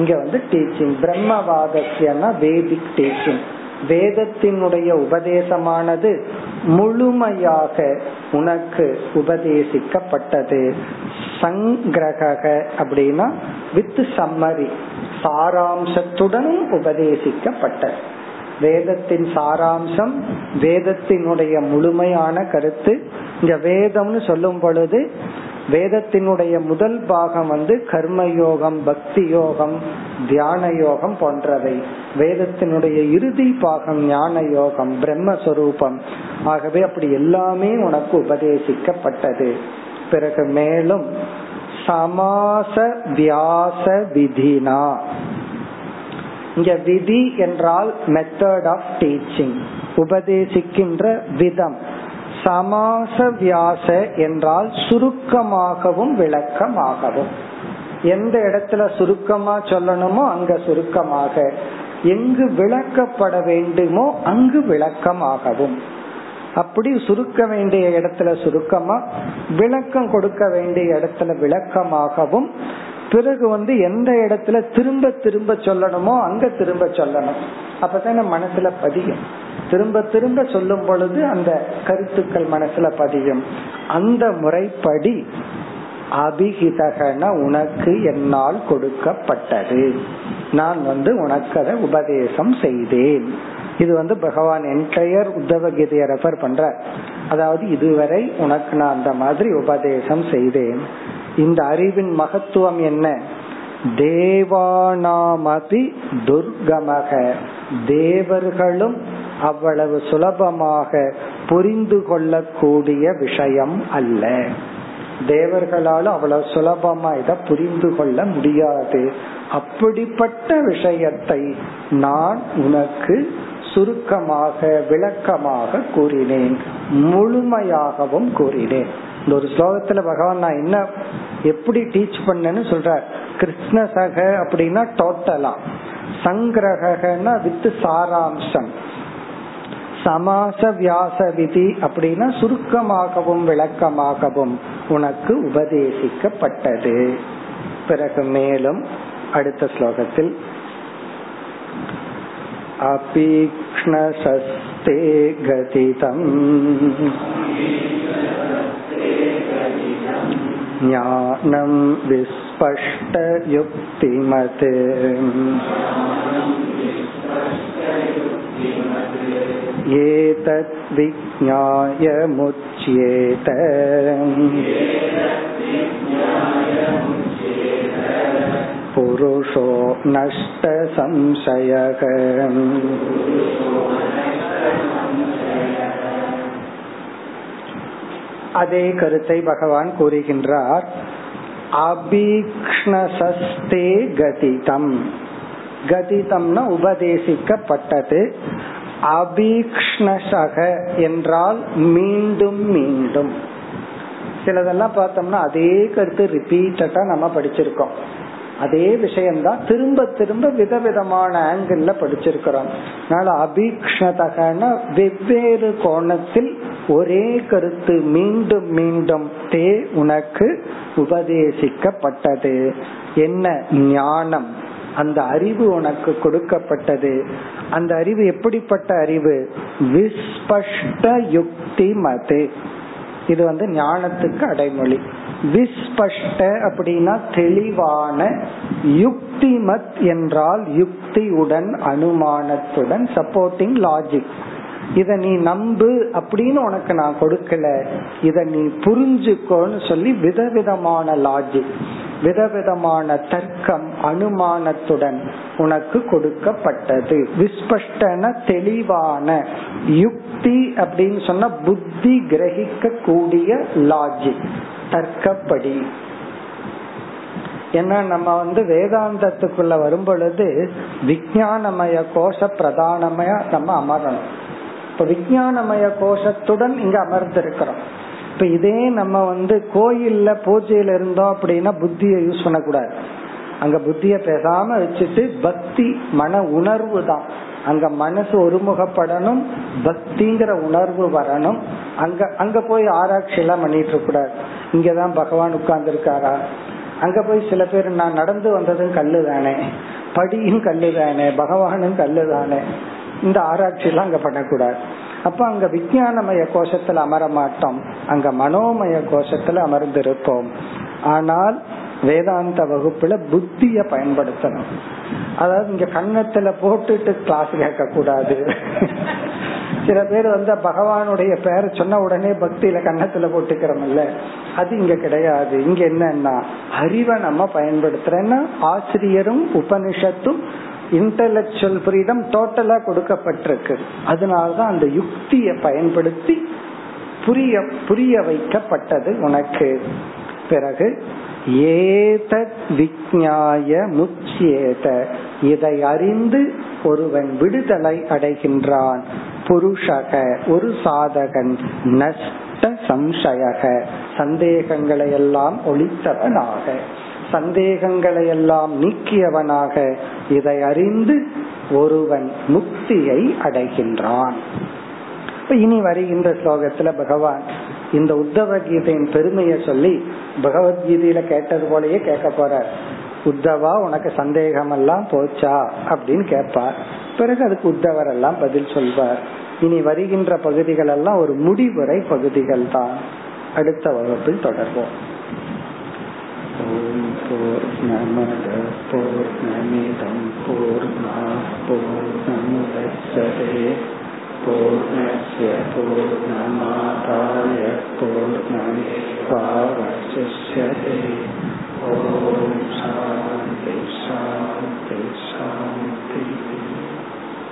இங்க வந்து டீச்சிங். பிரம்மவாதஸ்யனா வேதிக் டீச்சிங், வேதத்தினுடைய உபதேசமானது முழுமையாக உனக்கு உபதேசிக்கப்பட்டது. சங்கிரக அப்படின்னா வித் சம்மரி, சாராம்சத்துடன் உபதேசிக்கப்பட்டது. வேதத்தின் சாராம்சம், வேதத்தினுடைய முழுமையான கருத்து. இந்த வேதம்னு சொல்லும் பொழுது வேதத்தினுடைய முதல் பாகம் வந்து கர்மயோகம், பக்தி யோகம், தியான யோகம் போன்றவை. வேதத்தினுடைய இறுதி பாகம் ஞான யோகம், பிரம்மஸ்வரூபம். ஆகவே அப்படி எல்லாமே உனக்கு உபதேசிக்கப்பட்டது. பிறகு மேலும் சமாச வியாச விதினா, இங்க விதி என்றால் மெத்தட் ஆஃப் டீச்சிங், உபதேசிக்கின்ற விதம். சமாச வியாச என்றால் சுருக்கமாகவும் விளக்கமாகவும். எந்த இடத்துல சுருக்கமா சொல்லணுமோ அங்க சுருக்கமாக, எங்கு விளக்கப்பட வேண்டுமோ அங்கு விளக்கமாகவும். அப்படி சுருக்க வேண்டிய இடத்துல சுருக்கமா, விளக்கம் கொடுக்க வேண்டிய இடத்துல விளக்கமாகவும். பிறகு வந்து எந்த இடத்துல திரும்ப திரும்ப சொல்லணுமோ அங்க திரும்ப சொல்லணும், அப்பதான் நம்ம மனசுல பதியும். திரும்ப திரும்ப சொல்லும் பொழுது அந்த கருத்துக்கள் மனசுல பதியும். அந்த முறைப்படி அபிஹிதகன உனக்கு என்னால் கொடுக்கப்பட்டது, நான் வந்து உனக்கு அதை உபதேசம் செய்தேன். இது வந்து பகவான் என்டையர் உத்தவகீதையை ரெஃபர் பண்ற, அதாவது இதுவரை உனக்கு நான் அந்த மாதிரி உபதேசம் செய்தேன். இந்த அறிவின் மகத்துவம் என்ன? தேவானாமபி துர்கமக, தேவர்களும் அவ்வளவு சுலபமாக புரிந்து கொள்ளக்கூடிய விஷயம் அல்ல. தேவர்களாலும் அவ்வளவு சுலபமா இதை புரிந்து கொள்ள முடியாது. அப்படிப்பட்ட விஷயத்தை நான் உனக்கு சுருக்கமாக விளக்கமாக கூறினேன், முழுமையாகவும் கூறினேன். இந்த ஒரு ஸ்லோகத்துல பகவான் நான் என்ன எப்படி டீச் பண்ணேன்னு சொல்ற. கிருஷ்ணசக அப்படின்னா டோட்டலா, சங்கிரகனா வித் சாராம்சம், சமாச வியாச விதி அப்படின்னா சுருக்கமாகவும் விளக்கமாகவும் உனக்கு உபதேசிக்கப்பட்டது. பிறகு மேலும் அடுத்த ஸ்லோகத்தில் அபீக்ஷ்ணஸ்தே கதிதம் ஞானம் விஸ்பஷ்ட யுக்திமத் ஏதத் விஜ்ஞாய முச்யேத புருஷோ நஷ்ட சம்சயக. அதே கருத்தை பகவான் கூறுகின்றார். அபீக்ஷ்ணஸ்தே கதிதம், கதிதம்னா உபதேசிக்கப்பட்டது. அபீக்ஷ்ணசக என்றால் மீண்டும் மீண்டும். சிலதெல்லாம் பார்த்தோம்னா அதே கருத்து ரிப்பீட்டடா நம்ம படிச்சிருக்கோம், அதே விஷயம்தான் திரும்ப திரும்ப விதவிதமான ஆங்கிள் படிச்சிருக்கிறோம். அதனால அபீக்ஷ்ணதகன வெவ்வேறு கோணத்தில் ஒரே கருத்து மீண்டும் மீண்டும் தே உனக்கு உபதேசிக்கப்பட்டது. என்ன? ஞானம், அந்த அறிவு உனக்கு கொடுக்கப்பட்டது. அந்த அறிவு எப்படிப்பட்ட அறிவு? விஸ்பஷ்ட யுக்தி மதே. இது ஞானத்துக்கு அடைமொழி. விஸ்பஷ்ட அப்படின்னா தெளிவான, யுக்தி மத் என்றால் யுக்தியுடன் அனுமானத்துடன், சப்போர்ட்டிங் லாஜிக். இத நீ நம்பு அப்படின்னு உனக்கு நான் கொடுக்கல, இத நீ புரிஞ்சுக்கோன்னு சொல்லி விதவிதமான லாஜிக், விதவிதமான தர்க்கம் அனுமானத்துடன் உனக்கு கொடுக்கப்பட்டது. விஸ்பஷ்டன தெளிவான, யுக்தி அப்படின்னு சொன்னா புத்தி கிரகிக்க கூடிய லாஜிக், தர்க்கப்படி. ஏன்னா நம்ம வேதாந்தத்துக்குள்ள வரும் பொழுது விஞ்ஞானமய கோஷ பிரதானமய நம்ம அமரணும். இப்ப விஞ்ஞானமய கோஷத்துடன் இங்க அமர்ந்திருக்கிறோம். இப்ப இதே நம்ம கோயில்ல பூஜையில இருந்தோம் அப்படின்னா புத்தியை யூஸ் பண்ணக்கூடாது. அங்க புத்திய பேசாம வச்சுட்டு பக்தி மன உணர்வு தான். அங்க மனசு ஒருமுகப்படணும், பக்திங்கிற உணர்வு வரணும். அங்க அங்க போய் ஆராய்ச்சி எல்லாம் பண்ணிட்டு இருக்க கூடாது. இங்கதான் பகவான் உட்கார்ந்து இருக்காரா? அங்க போய் சில பேர் நான் நடந்து வந்ததும் கல்லு தானே, படியும் கல்லு தானே, பகவானும் கல்லு தானே, இந்த ஆராய்ச்சி எல்லாம் அங்க பண்ணக்கூடாது. அப்ப அங்க விஞ்ஞானமய கோஷத்துல அமர மாட்டோம், அங்க மனோமய கோஷத்துல அமர்ந்திருப்போம். ஆனால் வேதாந்த வகுப்புல புத்திய பயன்படுத்தணும். அதாவது இங்க கண்ணத்துல போட்டுட்டு கிளாஸ் கேட்க கூடாது. சில பேர் பகவானுடைய பேரை சொன்ன உடனே பக்தியில கண்ணத்துல போட்டுக்கிறோம்ல, அது இங்க கிடையாது. இங்க என்னன்னா அறிவை நம்ம பயன்படுத்துறேன்னா ஆசிரியரும் உபனிஷத்தும் இன்டலெக்சுவல் ஃப்ரீடம் டோட்டலா கொடுக்கப்பட்டிருக்கு. அதனாலதான் அந்த யுக்தியை பயன்படுத்தி புரிய வைக்கப்பட்டது உனக்கு. பிறகு ஏதத் விஞ்ஞாய முச்யேத, இதை அறிந்து ஒருவன் விடுதலை அடைகின்றான். புருஷக, ஒரு சாதகன், நஷ்ட சம்சயக, சந்தேகங்களை எல்லாம் ஒழித்தவனாக, சந்தேகங்களை எல்லாம் நீக்கியவனாக, இதை அறிந்து ஒருவன் முக்தியை அடைகின்றான். இனி வருகின்ற ஸ்லோகத்துல பகவான் இந்த உத்தவ கீதையின் பெருமையை சொல்லி பகவத்கீதையில கேட்டது போலயே கேட்க போறார். உத்தவா, உனக்கு சந்தேகம் எல்லாம் போச்சா அப்படின்னு கேட்பார். பிறகு அதுக்கு உத்தவர் எல்லாம் பதில் சொல்வார். இனி வருகின்ற பகுதிகள் எல்லாம் ஒரு முடிவுரை பகுதிகள் தான். அடுத்த வகுப்பில் தொடர்வோம். ஓம் பூர்ணமத பூர்ணமிதம் பூர்ணாத் பூர்ணமுதச்யதே, பூர்ணஸ்ய பூர்ணமாதாய பூர்ணமேவ